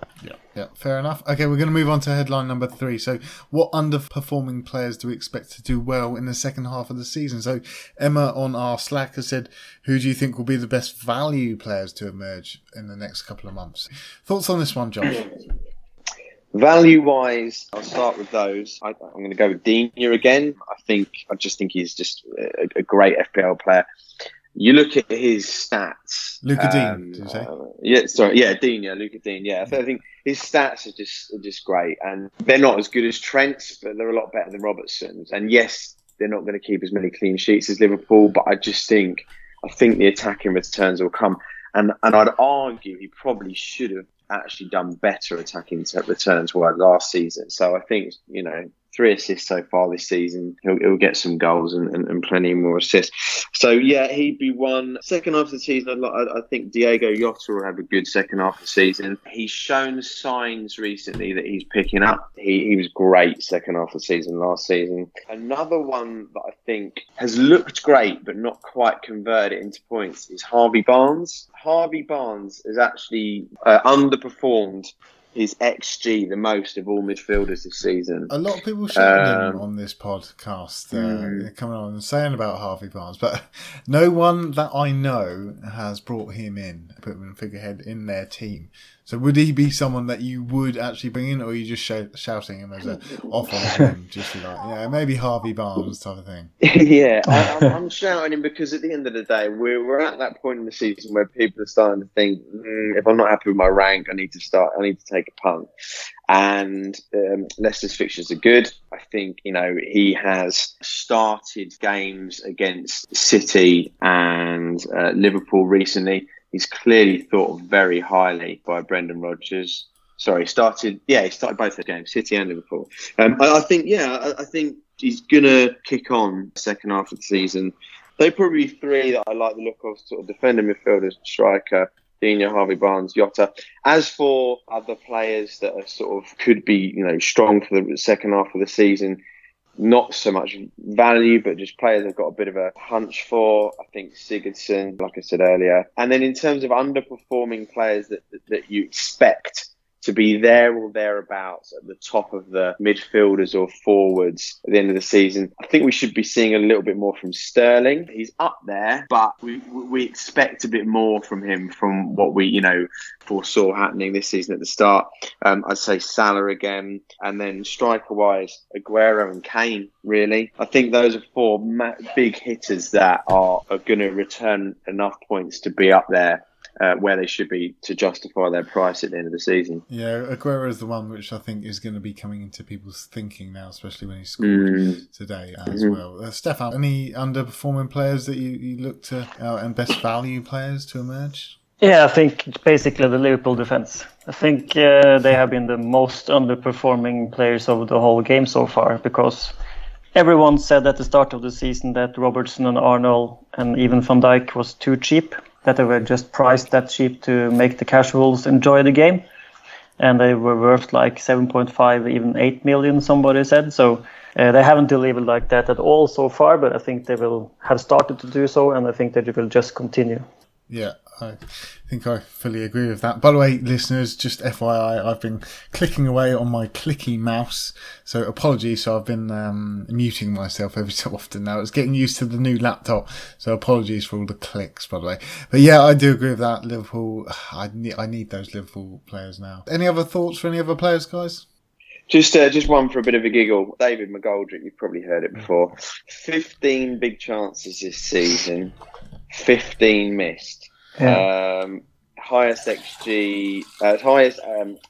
Yeah, fair enough. Okay, we're going to move on to headline number 3. So what underperforming players do we expect to do well in the second half of the season? So Emma on our Slack has said, who do you think will be the best value players to emerge in the next couple of months? Thoughts on this one, Josh? Value-wise, I'll start with those. I'm going to go with Digne again. I just think he's just a great FPL player. You look at his stats. Luca Digne, did you say? Luca Digne. Yeah, I think his stats are just great, and they're not as good as Trent's, but they're a lot better than Robertson's. And yes, they're not going to keep as many clean sheets as Liverpool, but I think the attacking returns will come, and I'd argue he probably should have actually done better attacking returns last season. So I think 3 assists so far this season. He'll get some goals and plenty more assists. So, yeah, he'd be one. Second half of the season, I think Diego Yota will have a good second half of the season. He's shown signs recently that he's picking up. He was great second half of the season last season. Another one that I think has looked great but not quite converted into points is Harvey Barnes. Harvey Barnes has actually underperformed his XG the most of all midfielders this season. A lot of people shouting him on this podcast, coming on and saying about Harvey Barnes, but no one that I know has brought him in, put him in figurehead in their team. So would he be someone that you would actually bring in, or are you just shouting him as an off on him, just like, maybe Harvey Barnes type of thing? Yeah, I'm shouting him because at the end of the day, we're at that point in the season where people are starting to think, if I'm not happy with my rank, I need to take a punt. And Leicester's fixtures are good. I think, he has started games against City and Liverpool recently. He's clearly thought of very highly by Brendan Rodgers. He started both the games, City and Liverpool. I think he's going to kick on second half of the season. They're probably 3 that I like the look of, sort of defender, midfielders, striker, Digne, Harvey Barnes, Yota. As for other players that are sort of could be, strong for the second half of the season, not so much value, but just players I've got a bit of a hunch for. I think Sigurdsson, like I said earlier. And then in terms of underperforming players that you expect to be there or thereabouts at the top of the midfielders or forwards at the end of the season, I think we should be seeing a little bit more from Sterling. He's up there, but we expect a bit more from him from what we, foresaw happening this season at the start. I'd say Salah again, and then striker-wise, Aguero and Kane, really. I think those are 4 big hitters that are going to return enough points to be up there where they should be to justify their price at the end of the season. Yeah, Aguero is the one which I think is going to be coming into people's thinking now, especially when he scored today as well. Stefan, any underperforming players that you look to and best value players to emerge? Yeah, I think basically the Liverpool defence. I think they have been the most underperforming players of the whole game so far because everyone said at the start of the season that Robertson and Arnold and even Van Dijk was too cheap, that they were just priced that cheap to make the casuals enjoy the game. And they were worth like 7.5, even 8 million, somebody said. So they haven't delivered like that at all so far, but I think they will have started to do so, and I think that it will just continue. Yeah, I think I fully agree with that. By the way, listeners, just FYI, I've been clicking away on my clicky mouse, so apologies. So I've been muting myself every so often now. It's getting used to the new laptop, so apologies for all the clicks, by the way. But yeah, I do agree with that. Liverpool, I need those Liverpool players now. Any other thoughts for any other players, guys? Just one for a bit of a giggle. David McGoldrick, you've probably heard it before. 15 big chances this season, 15 missed. Yeah. Highest XG, highest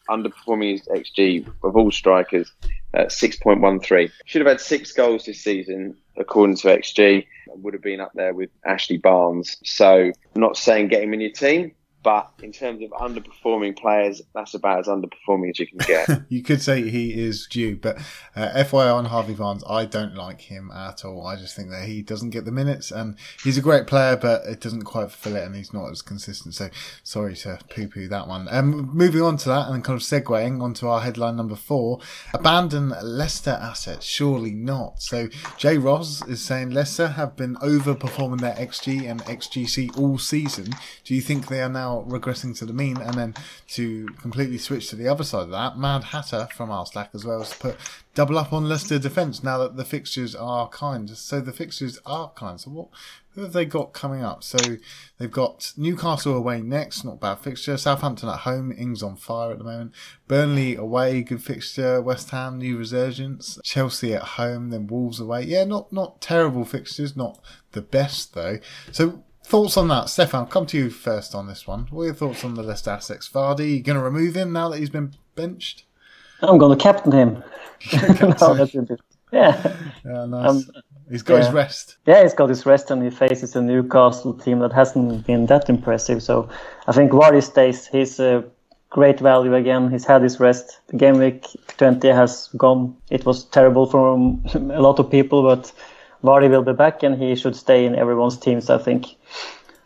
underperforming XG of all strikers, 6.13. Should have had 6 goals this season, according to XG. Would have been up there with Ashley Barnes. So I'm not saying get him in your team, but in terms of underperforming players, that's about as underperforming as you can get. You could say he is due, but FYI on Harvey Barnes, I don't like him at all. I just think that he doesn't get the minutes, and he's a great player, but it doesn't quite fulfill it, and he's not as consistent. So sorry to poo-poo that one. Moving on to that, and kind of segueing onto our headline number 4, abandon Leicester assets, surely not. So Jay Ross is saying Leicester have been overperforming their XG and XGC all season. Do you think they are now regressing to the mean? And then to completely switch to the other side of that, Mad Hatter from our Slack as well has put double up on Leicester defence now that the fixtures are kind. So the fixtures are kind. So who have they got coming up? So they've got Newcastle away next, not bad fixture. Southampton at home, Ings on fire at the moment. Burnley away, good fixture. West Ham, new resurgence. Chelsea at home, then Wolves away. Yeah, not terrible fixtures, not the best though. So thoughts on that, Stefan? Come to you first on this one. What are your thoughts on the Leicester assets? Vardy, are you going to remove him now that he's been benched? I'm going to captain him. Yeah. Nice. He's got his rest. Yeah, he's got his rest, and he faces a Newcastle team that hasn't been that impressive. So I think Vardy stays. He's a great value again. He's had his rest. The game week 20 has gone. It was terrible for a lot of people, but Vardy will be back, and he should stay in everyone's teams, I think.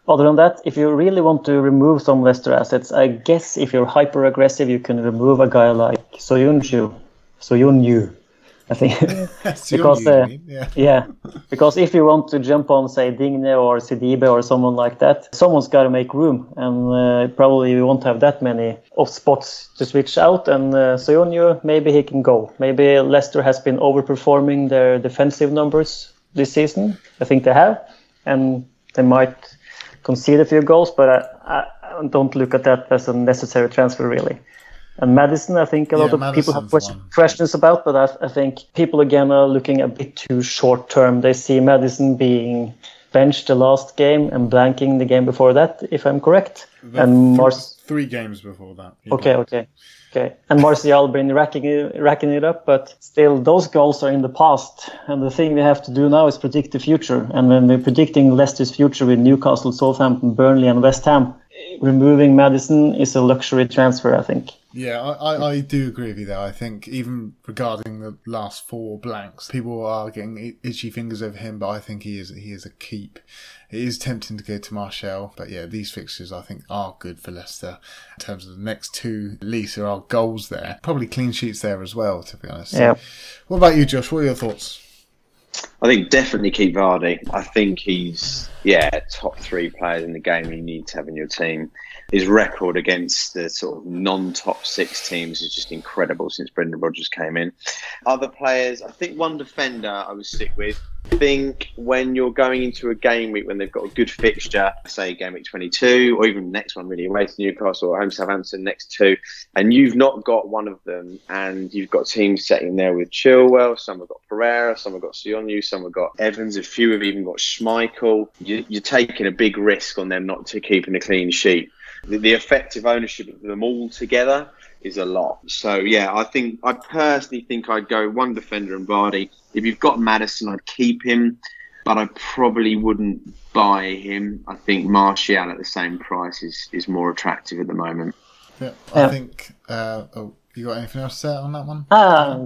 Other than that, if you really want to remove some Leicester assets, I guess if you're hyper-aggressive, you can remove a guy like Soyuncu. Soyuncu, I think. Because, because if you want to jump on, say, Digne or Sidibé or someone like that, someone's got to make room, and probably you won't have that many of spots to switch out, and Soyuncu, maybe he can go. Maybe Leicester has been overperforming their defensive numbers this season. I think they have, and they might concede a few goals, but I don't look at that as a necessary transfer, really. And Maddison, I think a lot of people have questions about, but I think people again are looking a bit too short term. They see Maddison being benched the last game and blanking the game before that, if I'm correct. Three games before that. Okay. And Martial been racking it up, but still those goals are in the past. And the thing we have to do now is predict the future. And when we're predicting Leicester's future with Newcastle, Southampton, Burnley and West Ham, removing Maddison is a luxury transfer, I think. Yeah, I do agree with you there. I think even regarding the last 4 blanks, people are getting itchy fingers over him, but I think he is a keep. It is tempting to go to Martial, but yeah, these fixtures I think are good for Leicester. In terms of the next 2, at least there are goals there. Probably clean sheets there as well, to be honest. Yeah. So, what about you, Josh? What are your thoughts? I think definitely keep Vardy. I think he's top 3 player in the game you need to have in your team. His record against the sort of non-top 6 teams is just incredible since Brendan Rodgers came in. Other players, I think one defender I would stick with. I think when you're going into a game week when they've got a good fixture, say game week 22 or even next one really, away to Newcastle or home to Southampton next 2, and you've not got one of them, and you've got teams sitting there with Chilwell, some have got Pereira, some have got Soyuncu, some have got Evans, a few have even got Schmeichel. You're taking a big risk on them not to keeping a clean sheet. The effective ownership of them all together is a lot. So yeah, I personally think I'd go one defender and Vardy. If you've got Maddison, I'd keep him, but I probably wouldn't buy him. I think Martial at the same price is more attractive at the moment. Yeah, I think. You got anything else to say on that one? I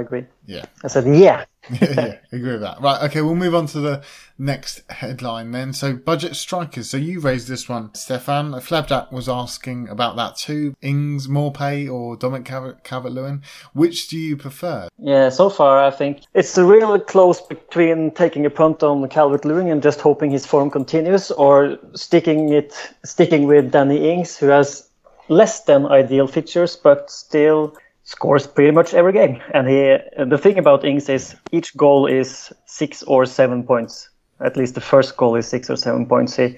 agree. Yeah. I said yeah. Yeah, agree with that. Right, okay, we'll move on to the next headline then. So, budget strikers. So, you raised this one, Stefan. Flabdak was asking about that too. Ings, Maupay or Dominic Calvert-Lewin. Which do you prefer? Yeah, so far, I think it's really close between taking a punt on Calvert-Lewin and just hoping his form continues, or sticking with Danny Ings, who has less than ideal features, but still scores pretty much every game. And the thing about Ings is each goal is 6 or 7 points. At least the first goal is 6 or 7 points. He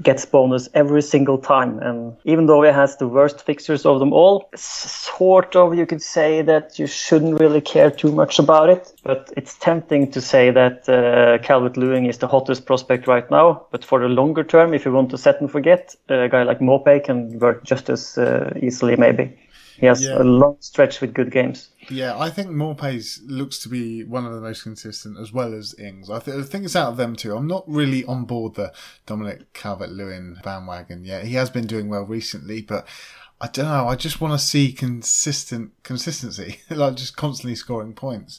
gets bonus every single time. And even though he has the worst fixtures of them all, sort of you could say that you shouldn't really care too much about it. But it's tempting to say that Calvert-Lewin is the hottest prospect right now. But for the longer term, if you want to set and forget, a guy like Maupay can work just as easily maybe. He has a long stretch with good games. Yeah, I think Maupay looks to be one of the most consistent, as well as Ings. I think it's out of them two. I'm not really on board the Dominic Calvert-Lewin bandwagon yet. He has been doing well recently, but I don't know. I just want to see consistency, like just constantly scoring points.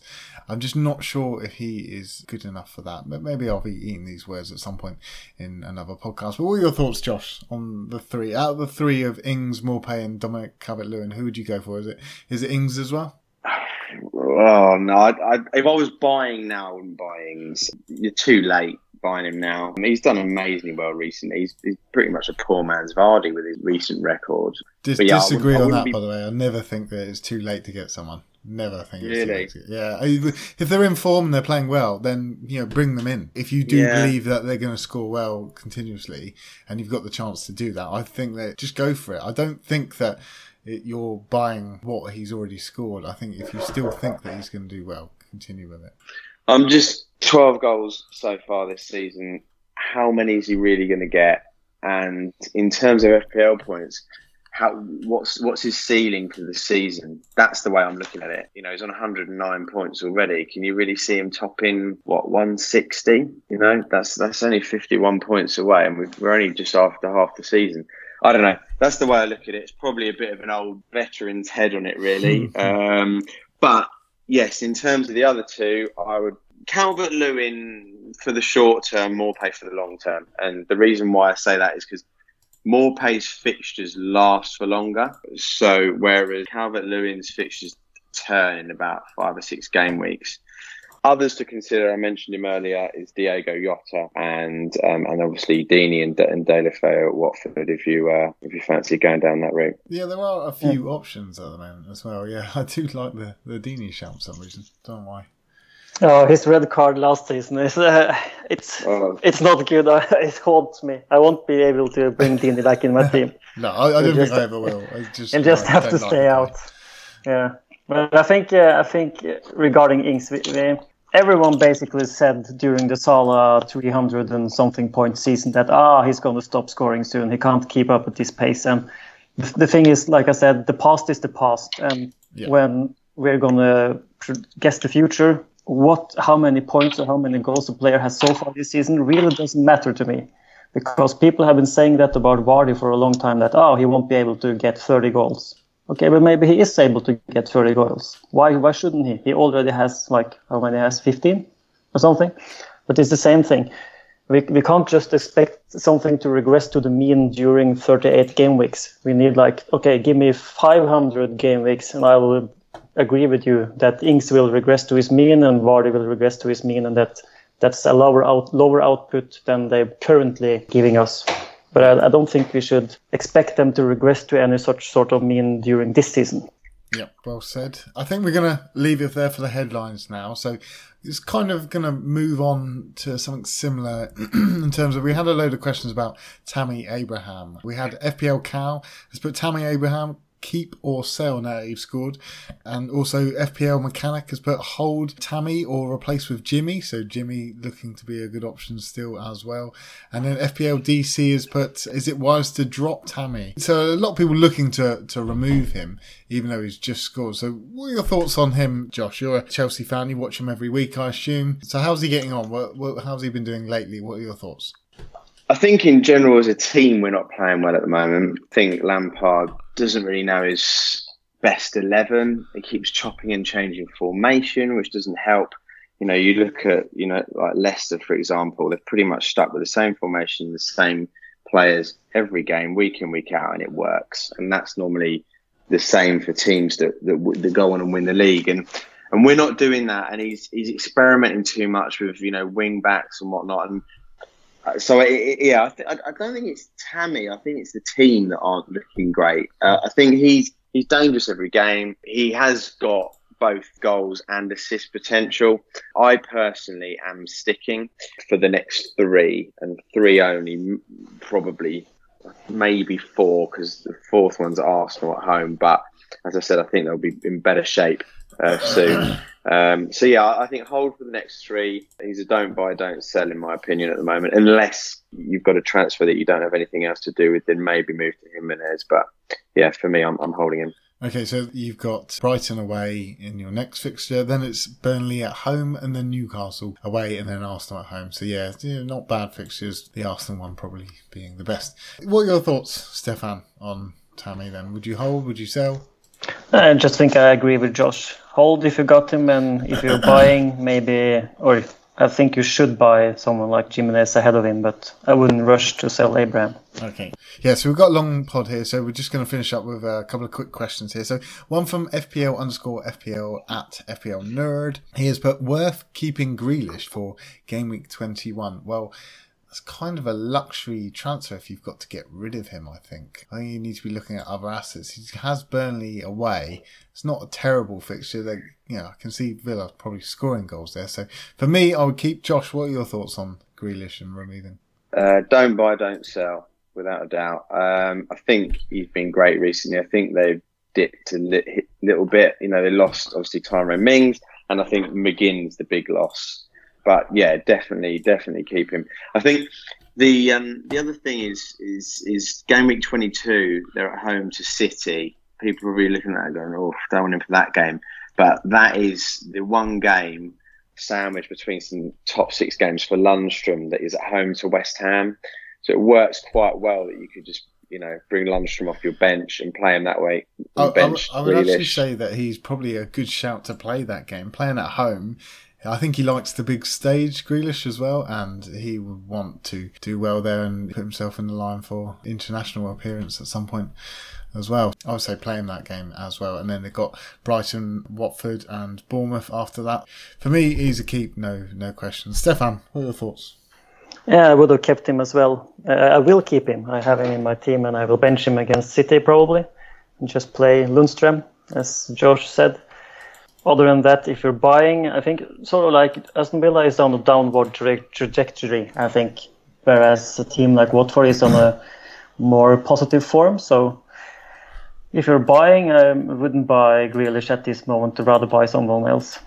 I'm just not sure if he is good enough for that. But maybe I'll be eating these words at some point in another podcast. But what are your thoughts, Josh, on the three? Out of the three of Ings, Maupay and Dominic Calvert-Lewin, who would you go for? Is it Ings as well? Oh, no. If I was buying now, I wouldn't buy Ings. You're too late buying him now. I mean, he's done amazingly well recently. He's pretty much a poor man's Vardy with his recent record. Disagree on that, by the way. I never think that it's too late to get someone. Never think really? It's too late. Yeah. If they're in form and they're playing well, then bring them in. If you do believe that they're going to score well continuously and you've got the chance to do that, I think that just go for it. I don't think that you're buying what he's already scored. I think if you still think that he's going to do well, continue with it. I'm just 12 goals so far this season. How many is he really going to get? And in terms of FPL points, what's his ceiling for the season? That's the way I'm looking at it. He's on 109 points already. Can you really see him topping 160? That's only 51 points away, and we're only just after half the season. I don't know. That's the way I look at it. It's probably a bit of an old veteran's head on it, really. But yes, in terms of the other two, I would Calvert-Lewin for the short term, Maupay for the long term. And the reason why I say that is because Maupay's fixtures last for longer. So whereas Calvert-Lewin's fixtures turn in about 5 or 6 game weeks. Others to consider, I mentioned him earlier, is Diogo Jota and obviously Deeney and De La Feu at Watford if you fancy going down that route. Yeah, there are a few options at the moment as well. Yeah, I do like the Deeney shout for some reason. Don't know why. Oh, his red card last season it's not good. It haunts me. I won't be able to bring Deeney back in my team. No, I don't think I ever will. You'll just have to stay out. Yeah, but I think regarding Ings, everyone basically said during the Salah 300 and something point season that he's going to stop scoring soon. He can't keep up at this pace. And the thing is, like I said, the past is the past. And when we're going to guess the future, how many points or how many goals a player has so far this season really doesn't matter to me, because people have been saying that about Vardy for a long time, that he won't be able to get 30 goals. Okay, but maybe he is able to get 30 goals. Why shouldn't he? He already has, how many has 15 or something? But it's the same thing. We can't just expect something to regress to the mean during 38 game weeks. We need give me 500 game weeks and I will agree with you that Ings will regress to his mean and Vardy will regress to his mean, and that's a lower output than they're currently giving us. But I don't think we should expect them to regress to any such sort of mean during this season. Yeah, well said. I think we're going to leave it there for the headlines now. So it's kind of going to move on to something similar in terms of we had a load of questions about Tammy Abraham. We had FPL Cal has put Tammy Abraham, keep or sell now that you've scored. And also FPL Mechanic has put hold Tammy or replace with Jimmy. So Jimmy looking to be a good option still as well. And then FPL DC has put, is it wise to drop Tammy? So a lot of people looking to remove him, even though he's just scored. So what are your thoughts on him, Josh? You're a Chelsea fan. You watch him every week, I assume. So how's he getting on? How's he been doing lately? What are your thoughts? I think in general as a team we're not playing well at the moment. I think Lampard doesn't really know his best 11. He keeps chopping and changing formation, which doesn't help. You know, you look at, you know, like Leicester, for example, they're pretty much stuck with the same formation, the same players every game, week in, week out, and it works. And that's normally the same for teams that go on and win the league. And we're not doing that. And he's experimenting too much with, you know, wing backs and whatnot. And so, I don't think it's Tammy. I think it's the team that aren't looking great. I think he's dangerous every game. He has got both goals and assist potential. I personally am sticking for the next three, and three only, probably, maybe four, because the fourth one's Arsenal at home. But as I said, I think they'll be in better shape soon. I think hold for the next three. He's a don't buy, don't sell, in my opinion, at the moment, unless you've got a transfer that you don't have anything else to do with, then maybe move to Jimenez. But yeah, for me, I'm holding him. Okay, so you've got Brighton away in your next fixture, then it's Burnley at home, and then Newcastle away, and then Arsenal at home. So yeah, not bad fixtures, the Arsenal one probably being the best. What are your thoughts, Stefan, on Tammy then? Would you hold, would you sell? I just think I agree with Josh. Hold if you got him, and if you're buying, maybe, or I think you should buy someone like Jimenez ahead of him, but I wouldn't rush to sell Abraham. Okay. Yeah, so we've got a long pod here, so we're just going to finish up with a couple of quick questions here. So one from FPL_FPL at FPL Nerd. He has put, worth keeping Grealish for game week 21. Well, that's kind of a luxury transfer if you've got to get rid of him, I think. I think you need to be looking at other assets. He has Burnley away. It's not a terrible fixture. They, you know, I can see Villa probably scoring goals there. So for me, I would keep. Josh, what are your thoughts on Grealish and removing? Don't buy, don't sell, without a doubt. I think he's been great recently. I think they've dipped a little bit. You know, they lost, obviously, Tyrone Mings, and I think McGinn's the big loss. But yeah, definitely keep him. I think the other thing is game week 22. They're at home to City. People are really looking at it going, oh, don't want him for that game. But that is the one game sandwiched between some top six games for Lundstrom that is at home to West Ham. So it works quite well that you could just, you know, bring Lundstrom off your bench and play him that way. I would actually say that he's probably a good shout to play that game. Playing at home, I think he likes the big stage, Grealish, as well, and he would want to do well there and put himself in the line for international appearance at some point as well. I would say play him that game as well. And then they've got Brighton, Watford and Bournemouth after that. For me, he's a keep, no question. Stefan, what are your thoughts? Yeah, I would have kept him as well. I will keep him. I have him in my team and I will bench him against City probably and just play Lundstrom, as Josh said. Other than that, if you're buying, I think sort of like Aston Villa is on a downward trajectory, I think, whereas a team like Watford is on a more positive form. So if you're buying, I wouldn't buy Grealish at this moment, I'd rather buy someone else.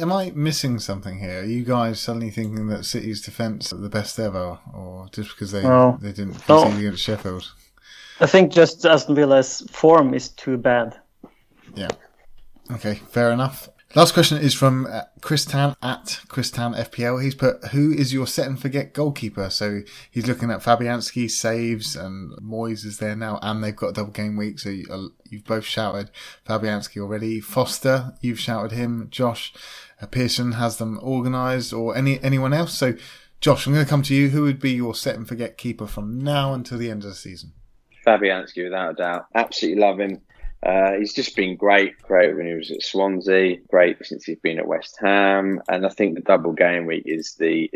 Am I missing something here? Are you guys suddenly thinking that City's defence are the best ever, or just because they didn't concede against Sheffield? I think just Aston Villa's form is too bad. Yeah. Okay, fair enough. Last question is from Chris Tan at Chris Tan FPL. He's put, who is your set and forget goalkeeper? So he's looking at Fabianski, saves, and Moyes is there now, and they've got a double game week. So you've both shouted Fabianski already. Foster, you've shouted him. Josh Pearson has them organised, or anyone else. So Josh, I'm going to come to you. Who would be your set and forget keeper from now until the end of the season? Fabianski, without a doubt. Absolutely love him. He's just been great when he was at Swansea, great since he's been at West Ham, and I think the double game week is the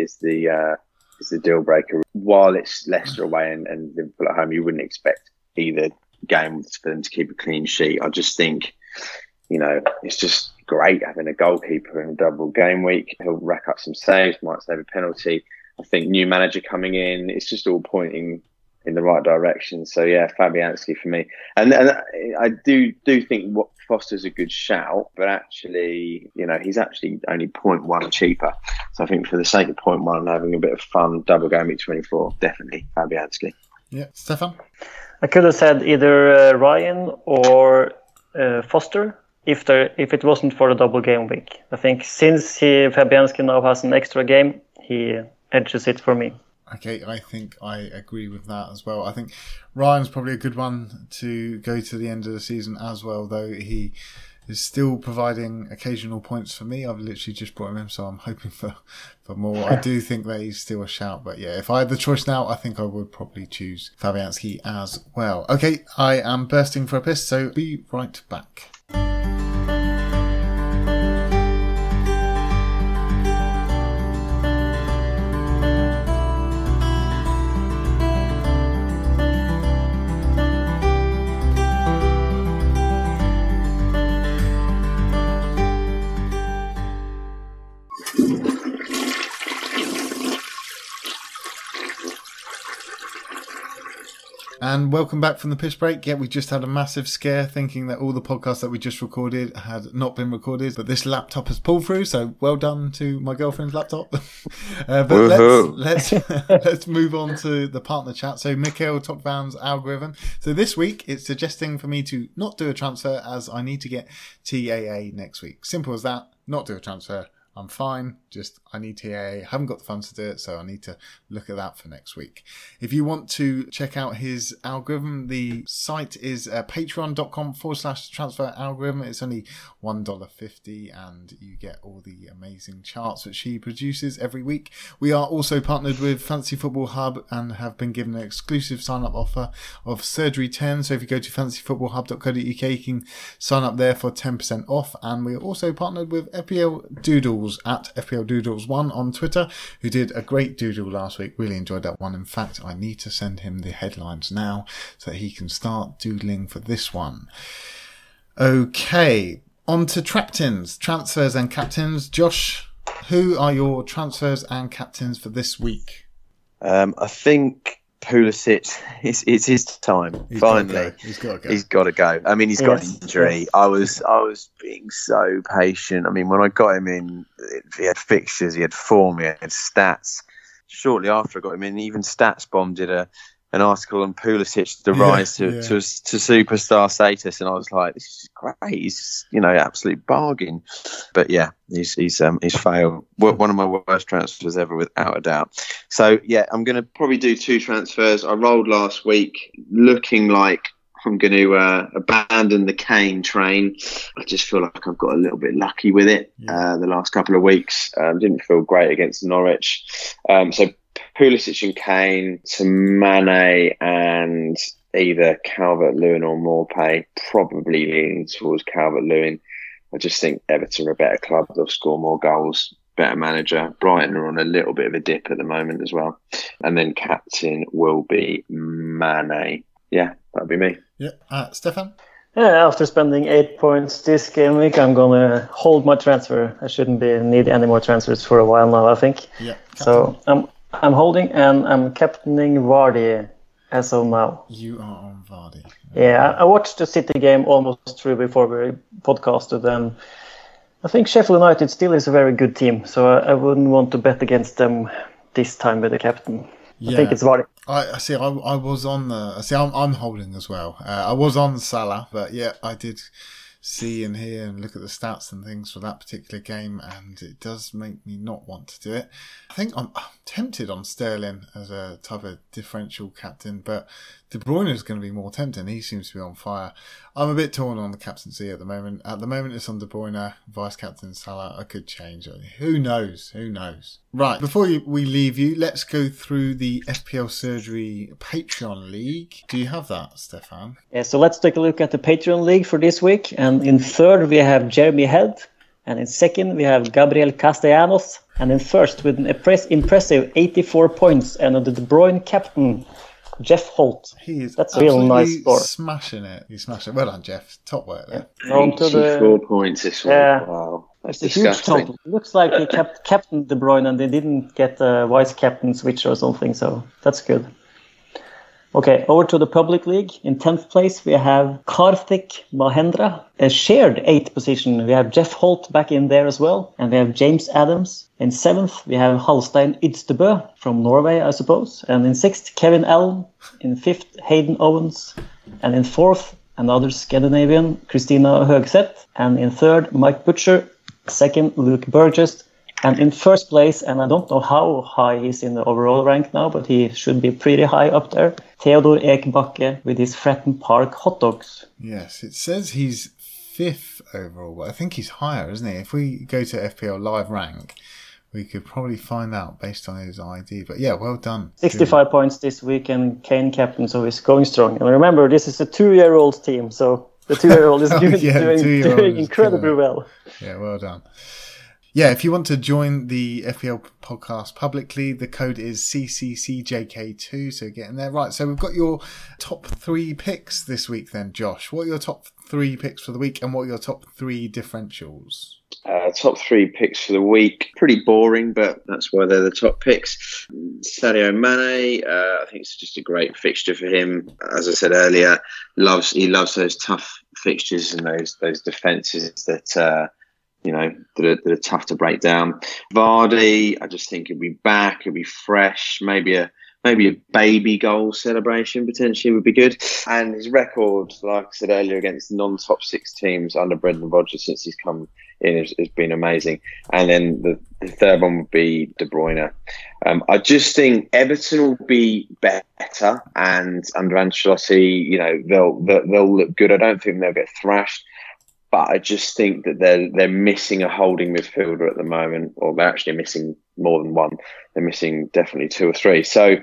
deal breaker. While it's Leicester away and Liverpool at home, you wouldn't expect either game for them to keep a clean sheet. I just think, you know, it's just great having a goalkeeper in a double game week. He'll rack up some saves, might save a penalty. I think new manager coming in, it's just all pointing in the right direction. So yeah, Fabianski for me. And I do think Foster's a good shout, but actually, you know, he's actually only 0.1 cheaper. So I think for the sake of 0.1 and having a bit of fun, double game week 24, definitely Fabianski. Yeah, Stefan? I could have said either Ryan or Foster if it wasn't for the double game week. I think since Fabianski now has an extra game, he edges it for me. Okay, I think I agree with that as well. I think Ryan's probably a good one to go to the end of the season as well, though he is still providing occasional points for me. I've literally just brought him in, so I'm hoping for more. I do think that he's still a shout, but yeah, if I had the choice now, I think I would probably choose Fabianski as well. Okay, I am bursting for a piss, so be right back. And welcome back from the piss break. Yeah, we just had a massive scare thinking that all the podcasts that we just recorded had not been recorded, but this laptop has pulled through, so well done to my girlfriend's laptop. But let's move on to the partner chat. So Mikael Tokvan's algorithm. So this week, it's suggesting for me to not do a transfer as I need to get TAA next week. Simple as that, not do a transfer. I'm fine, just I need TAA, haven't got the funds to do it, so I need to look at that for next week. If you want to check out his algorithm, the site is patreon.com/transfer algorithm. It's only $1.50 and you get all the amazing charts which he produces every week. We are also partnered with Fantasy Football Hub and have been given an exclusive sign-up offer of Surgery 10. So if you go to fantasyfootballhub.co.uk, you can sign up there for 10% off. And we are also partnered with FPL Doodle at FPL Doodles1 on Twitter, who did a great doodle last week. Really enjoyed that one. In fact, I need to send him the headlines now so that he can start doodling for this one. Okay, on to Traptins, transfers and captains. Josh, who are your transfers and captains for this week? I think Pulisic, it's his time. He's finally gotta go. He's got to go. I mean, he's got an injury. I was being so patient. I mean, when I got him in, he had fixtures, he had form, he had stats. Shortly after I got him in, even StatsBomb did an article on Pulisic, the rise to superstar status, and I was like, this is great. He's, you know, absolute bargain. But yeah, he's failed. One of my worst transfers ever, without a doubt. So yeah, I'm going to probably do two transfers. I rolled last week, looking like I'm going to abandon the Kane train. I just feel like I've got a little bit lucky with it the last couple of weeks. Didn't feel great against Norwich. So Pulisic and Kane to Mane and either Calvert-Lewin or Maupay, probably leaning towards Calvert-Lewin. I just think Everton are a better club. They'll score more goals, better manager. Brighton are on a little bit of a dip at the moment as well. And then captain will be Mane. Yeah, that'll be me. Yeah, Stefan? Yeah, after spending 8 points this game week, I'm going to hold my transfer. I shouldn't need any more transfers for a while now, I think. Yeah. Captain. So I'm holding and I'm captaining Vardy as of now. You are on Vardy. Yeah, I watched the City game almost through before we podcasted, and I think Sheffield United still is a very good team, so I wouldn't want to bet against them this time with the captain. Yeah. I think it's Vardy. I see. I was on the. See, I'm holding as well. I was on Salah, but yeah, I did see and hear and look at the stats and things for that particular game, and it does make me not want to do it. I think I'm tempted on Sterling as a type of differential captain, but De Bruyne is going to be more tempting. He seems to be on fire. I'm a bit torn on the captaincy at the moment. At the moment, it's on De Bruyne, vice-captain Salah. I could change it. Who knows? Right, before we leave you, let's go through the FPL Surgery Patreon League. Do you have that, Stefan? Yeah, so let's take a look at the Patreon League for this week. And in third, we have Jeremy Head. And in second, we have Gabriel Castellanos. And in first, with an impressive 84 points, and the De Bruyne captain, Jeff Holt. He is That's a real nice score. He's smashing it. Well done, Jeff. Top work there. Yeah. On to the 4 points this week. Yeah. Wow. That's a huge total. Looks like they captained De Bruyne and they didn't get a vice-captain switch or something, so that's good. Okay, over to the public league. In 10th place, we have Karthik Mahendra. A shared 8th position. We have Jeff Holt back in there as well. And we have James Adams. In 7th, we have Halstein Ydstebø from Norway, I suppose. And in 6th, Kevin Allen. In 5th, Hayden Owens. And in 4th, another Scandinavian, Christina Høgseth. And in 3rd, Mike Butcher. 2nd, Luke Burgess. And in first place, and I don't know how high he's in the overall rank now, but he should be pretty high up there, Theodor Ekbakke with his Fratton Park hot dogs. Yes, it says he's fifth overall, but I think he's higher, isn't he? If we go to FPL Live Rank, we could probably find out based on his ID. But yeah, well done. 65 points this week and Kane captain, so he's going strong. And remember, this is a 2-year-old team, so the 2-year-old is doing incredibly well. Yeah, well done. Yeah, if you want to join the FPL podcast publicly, the code is CCCJK2, so get in there. Right, so we've got your top three picks this week then, Josh. What are your top three picks for the week and what are your top three differentials? Top three picks for the week. Pretty boring, but that's why they're the top picks. Sadio Mane, I think it's just a great fixture for him. As I said earlier, he loves those tough fixtures and those defences that... that are tough to break down. Vardy, I just think he'll be back, he'll be fresh, maybe a baby goal celebration potentially would be good. And his record, like I said earlier, against non-top six teams under Brendan Rodgers since he's come in has been amazing. And then the third one would be De Bruyne. I just think Everton will be better, and under Ancelotti, they'll look good. I don't think they'll get thrashed. But I just think that they're missing a holding midfielder at the moment, or they're actually missing more than one. They're missing definitely two or three. So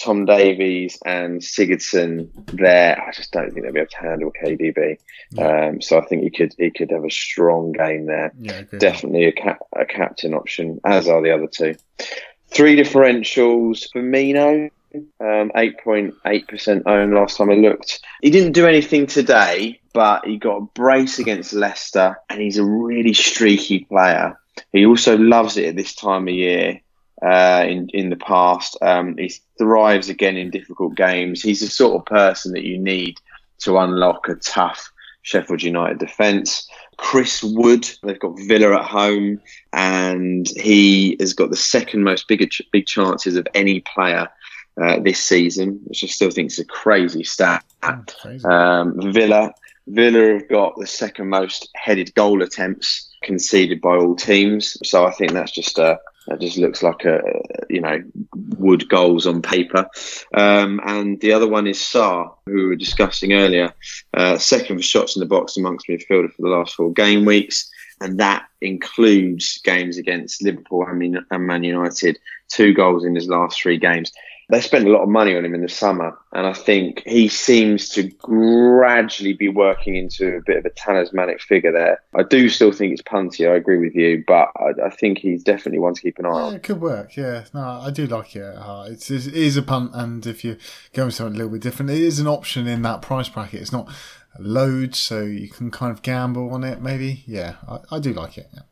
Tom Davies and Sigurdsson there, I just don't think they'll be able to handle KDB. Yeah. So I think he could have a strong game there. Yeah, definitely a captain option, as are the other two. Three differentials for Mino. 8.8% owned last time I looked. He didn't do anything today, but he got a brace against Leicester, and he's a really streaky player. He also loves it at this time of year. In the past, he thrives again in difficult games. He's the sort of person that you need to unlock a tough Sheffield United defence. Chris Wood, they've got Villa at home, and he has got the second most big chances of any player this season, which I still think is a crazy stat. Villa have got the second most headed goal attempts conceded by all teams, so I think that's just that just looks like Wood goals on paper. And the other one is Sarr, who we were discussing earlier, second for shots in the box amongst midfielder for the last 4 game weeks, and that includes games against Liverpool and Man United. 2 goals in his last 3 games. They spent a lot of money on him in the summer, and I think he seems to gradually be working into a bit of a talismanic figure there. I do still think it's punty, I agree with you, but I think he's definitely one to keep an eye on. It could work, yeah. No, I do like it at heart. It is a punt, and if you're going with something a little bit different, it is an option in that price bracket. It's not loads, so you can kind of gamble on it, maybe. Yeah, I do like it, yeah.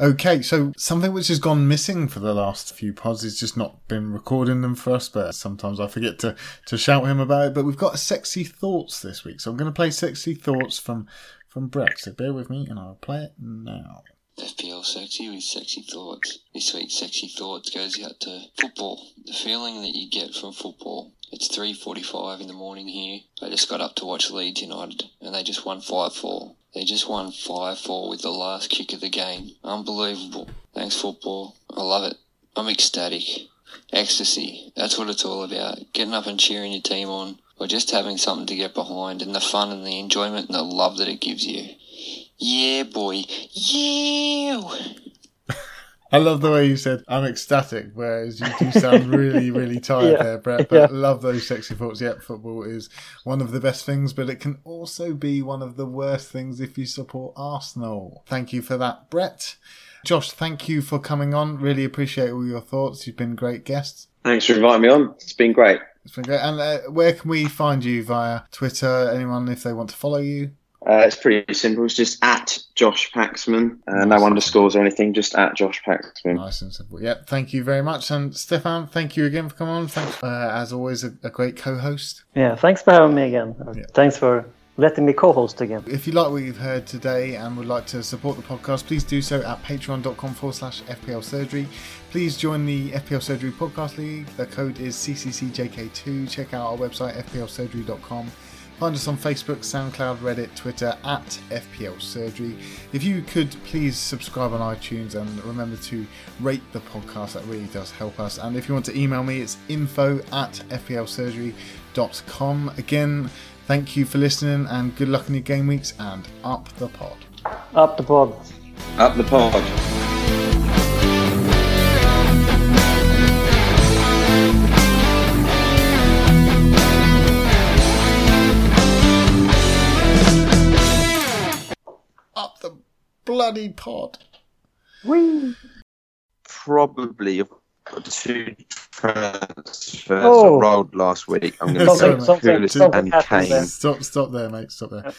Okay, so something which has gone missing for the last few pods is just not been recording them for us, but sometimes I forget to shout him about it. But we've got Sexy Thoughts this week, so I'm going to play Sexy Thoughts from Brett, so bear with me and I'll play it now. FPL Sexy with Sexy Thoughts. This week's Sexy Thoughts goes out to football. The feeling that you get from football. It's 3:45 in the morning here. I just got up to watch Leeds United and they just won 5-4. They just won 5-4 with the last kick of the game. Unbelievable. Thanks, football. I love it. I'm ecstatic. Ecstasy. That's what it's all about. Getting up and cheering your team on, or just having something to get behind, and the fun and the enjoyment and the love that it gives you. Yeah, boy. Yeah! I love the way you said, I'm ecstatic, whereas you do sound really, really tired there, Brett. But I love those Sexy Thoughts. Yeah, football is one of the best things, but it can also be one of the worst things if you support Arsenal. Thank you for that, Brett. Josh, thank you for coming on. Really appreciate all your thoughts. You've been great guests. Thanks for inviting me on. It's been great. It's been great. And where can we find you via Twitter? Anyone, if they want to follow you? It's pretty simple. It's just at Josh Paxman. No underscores or anything, just at Josh Paxman. Nice and simple. Yep, thank you very much. And Stefan, thank you again for coming on. Thanks, as always, a great co-host. Yeah, thanks for having me again. Yeah. Thanks for letting me co-host again. If you like what you've heard today and would like to support the podcast, please do so at patreon.com/FPL Surgery. Please join the FPL Surgery Podcast League. The code is CCCJK2. Check out our website, FPLSurgery.com. Find us on Facebook, SoundCloud, Reddit, Twitter at FPL Surgery. If you could please subscribe on iTunes and remember to rate the podcast, that really does help us. And if you want to email me, it's info@fplsurgery.com. Again, thank you for listening and good luck in your game weeks, and up the pod. Up the pod. Up the pod. Bloody pod. Whee. Probably have got two transfers rolled last week. I'm going to say Pulisic and Kane. Stop there, mate. Stop there.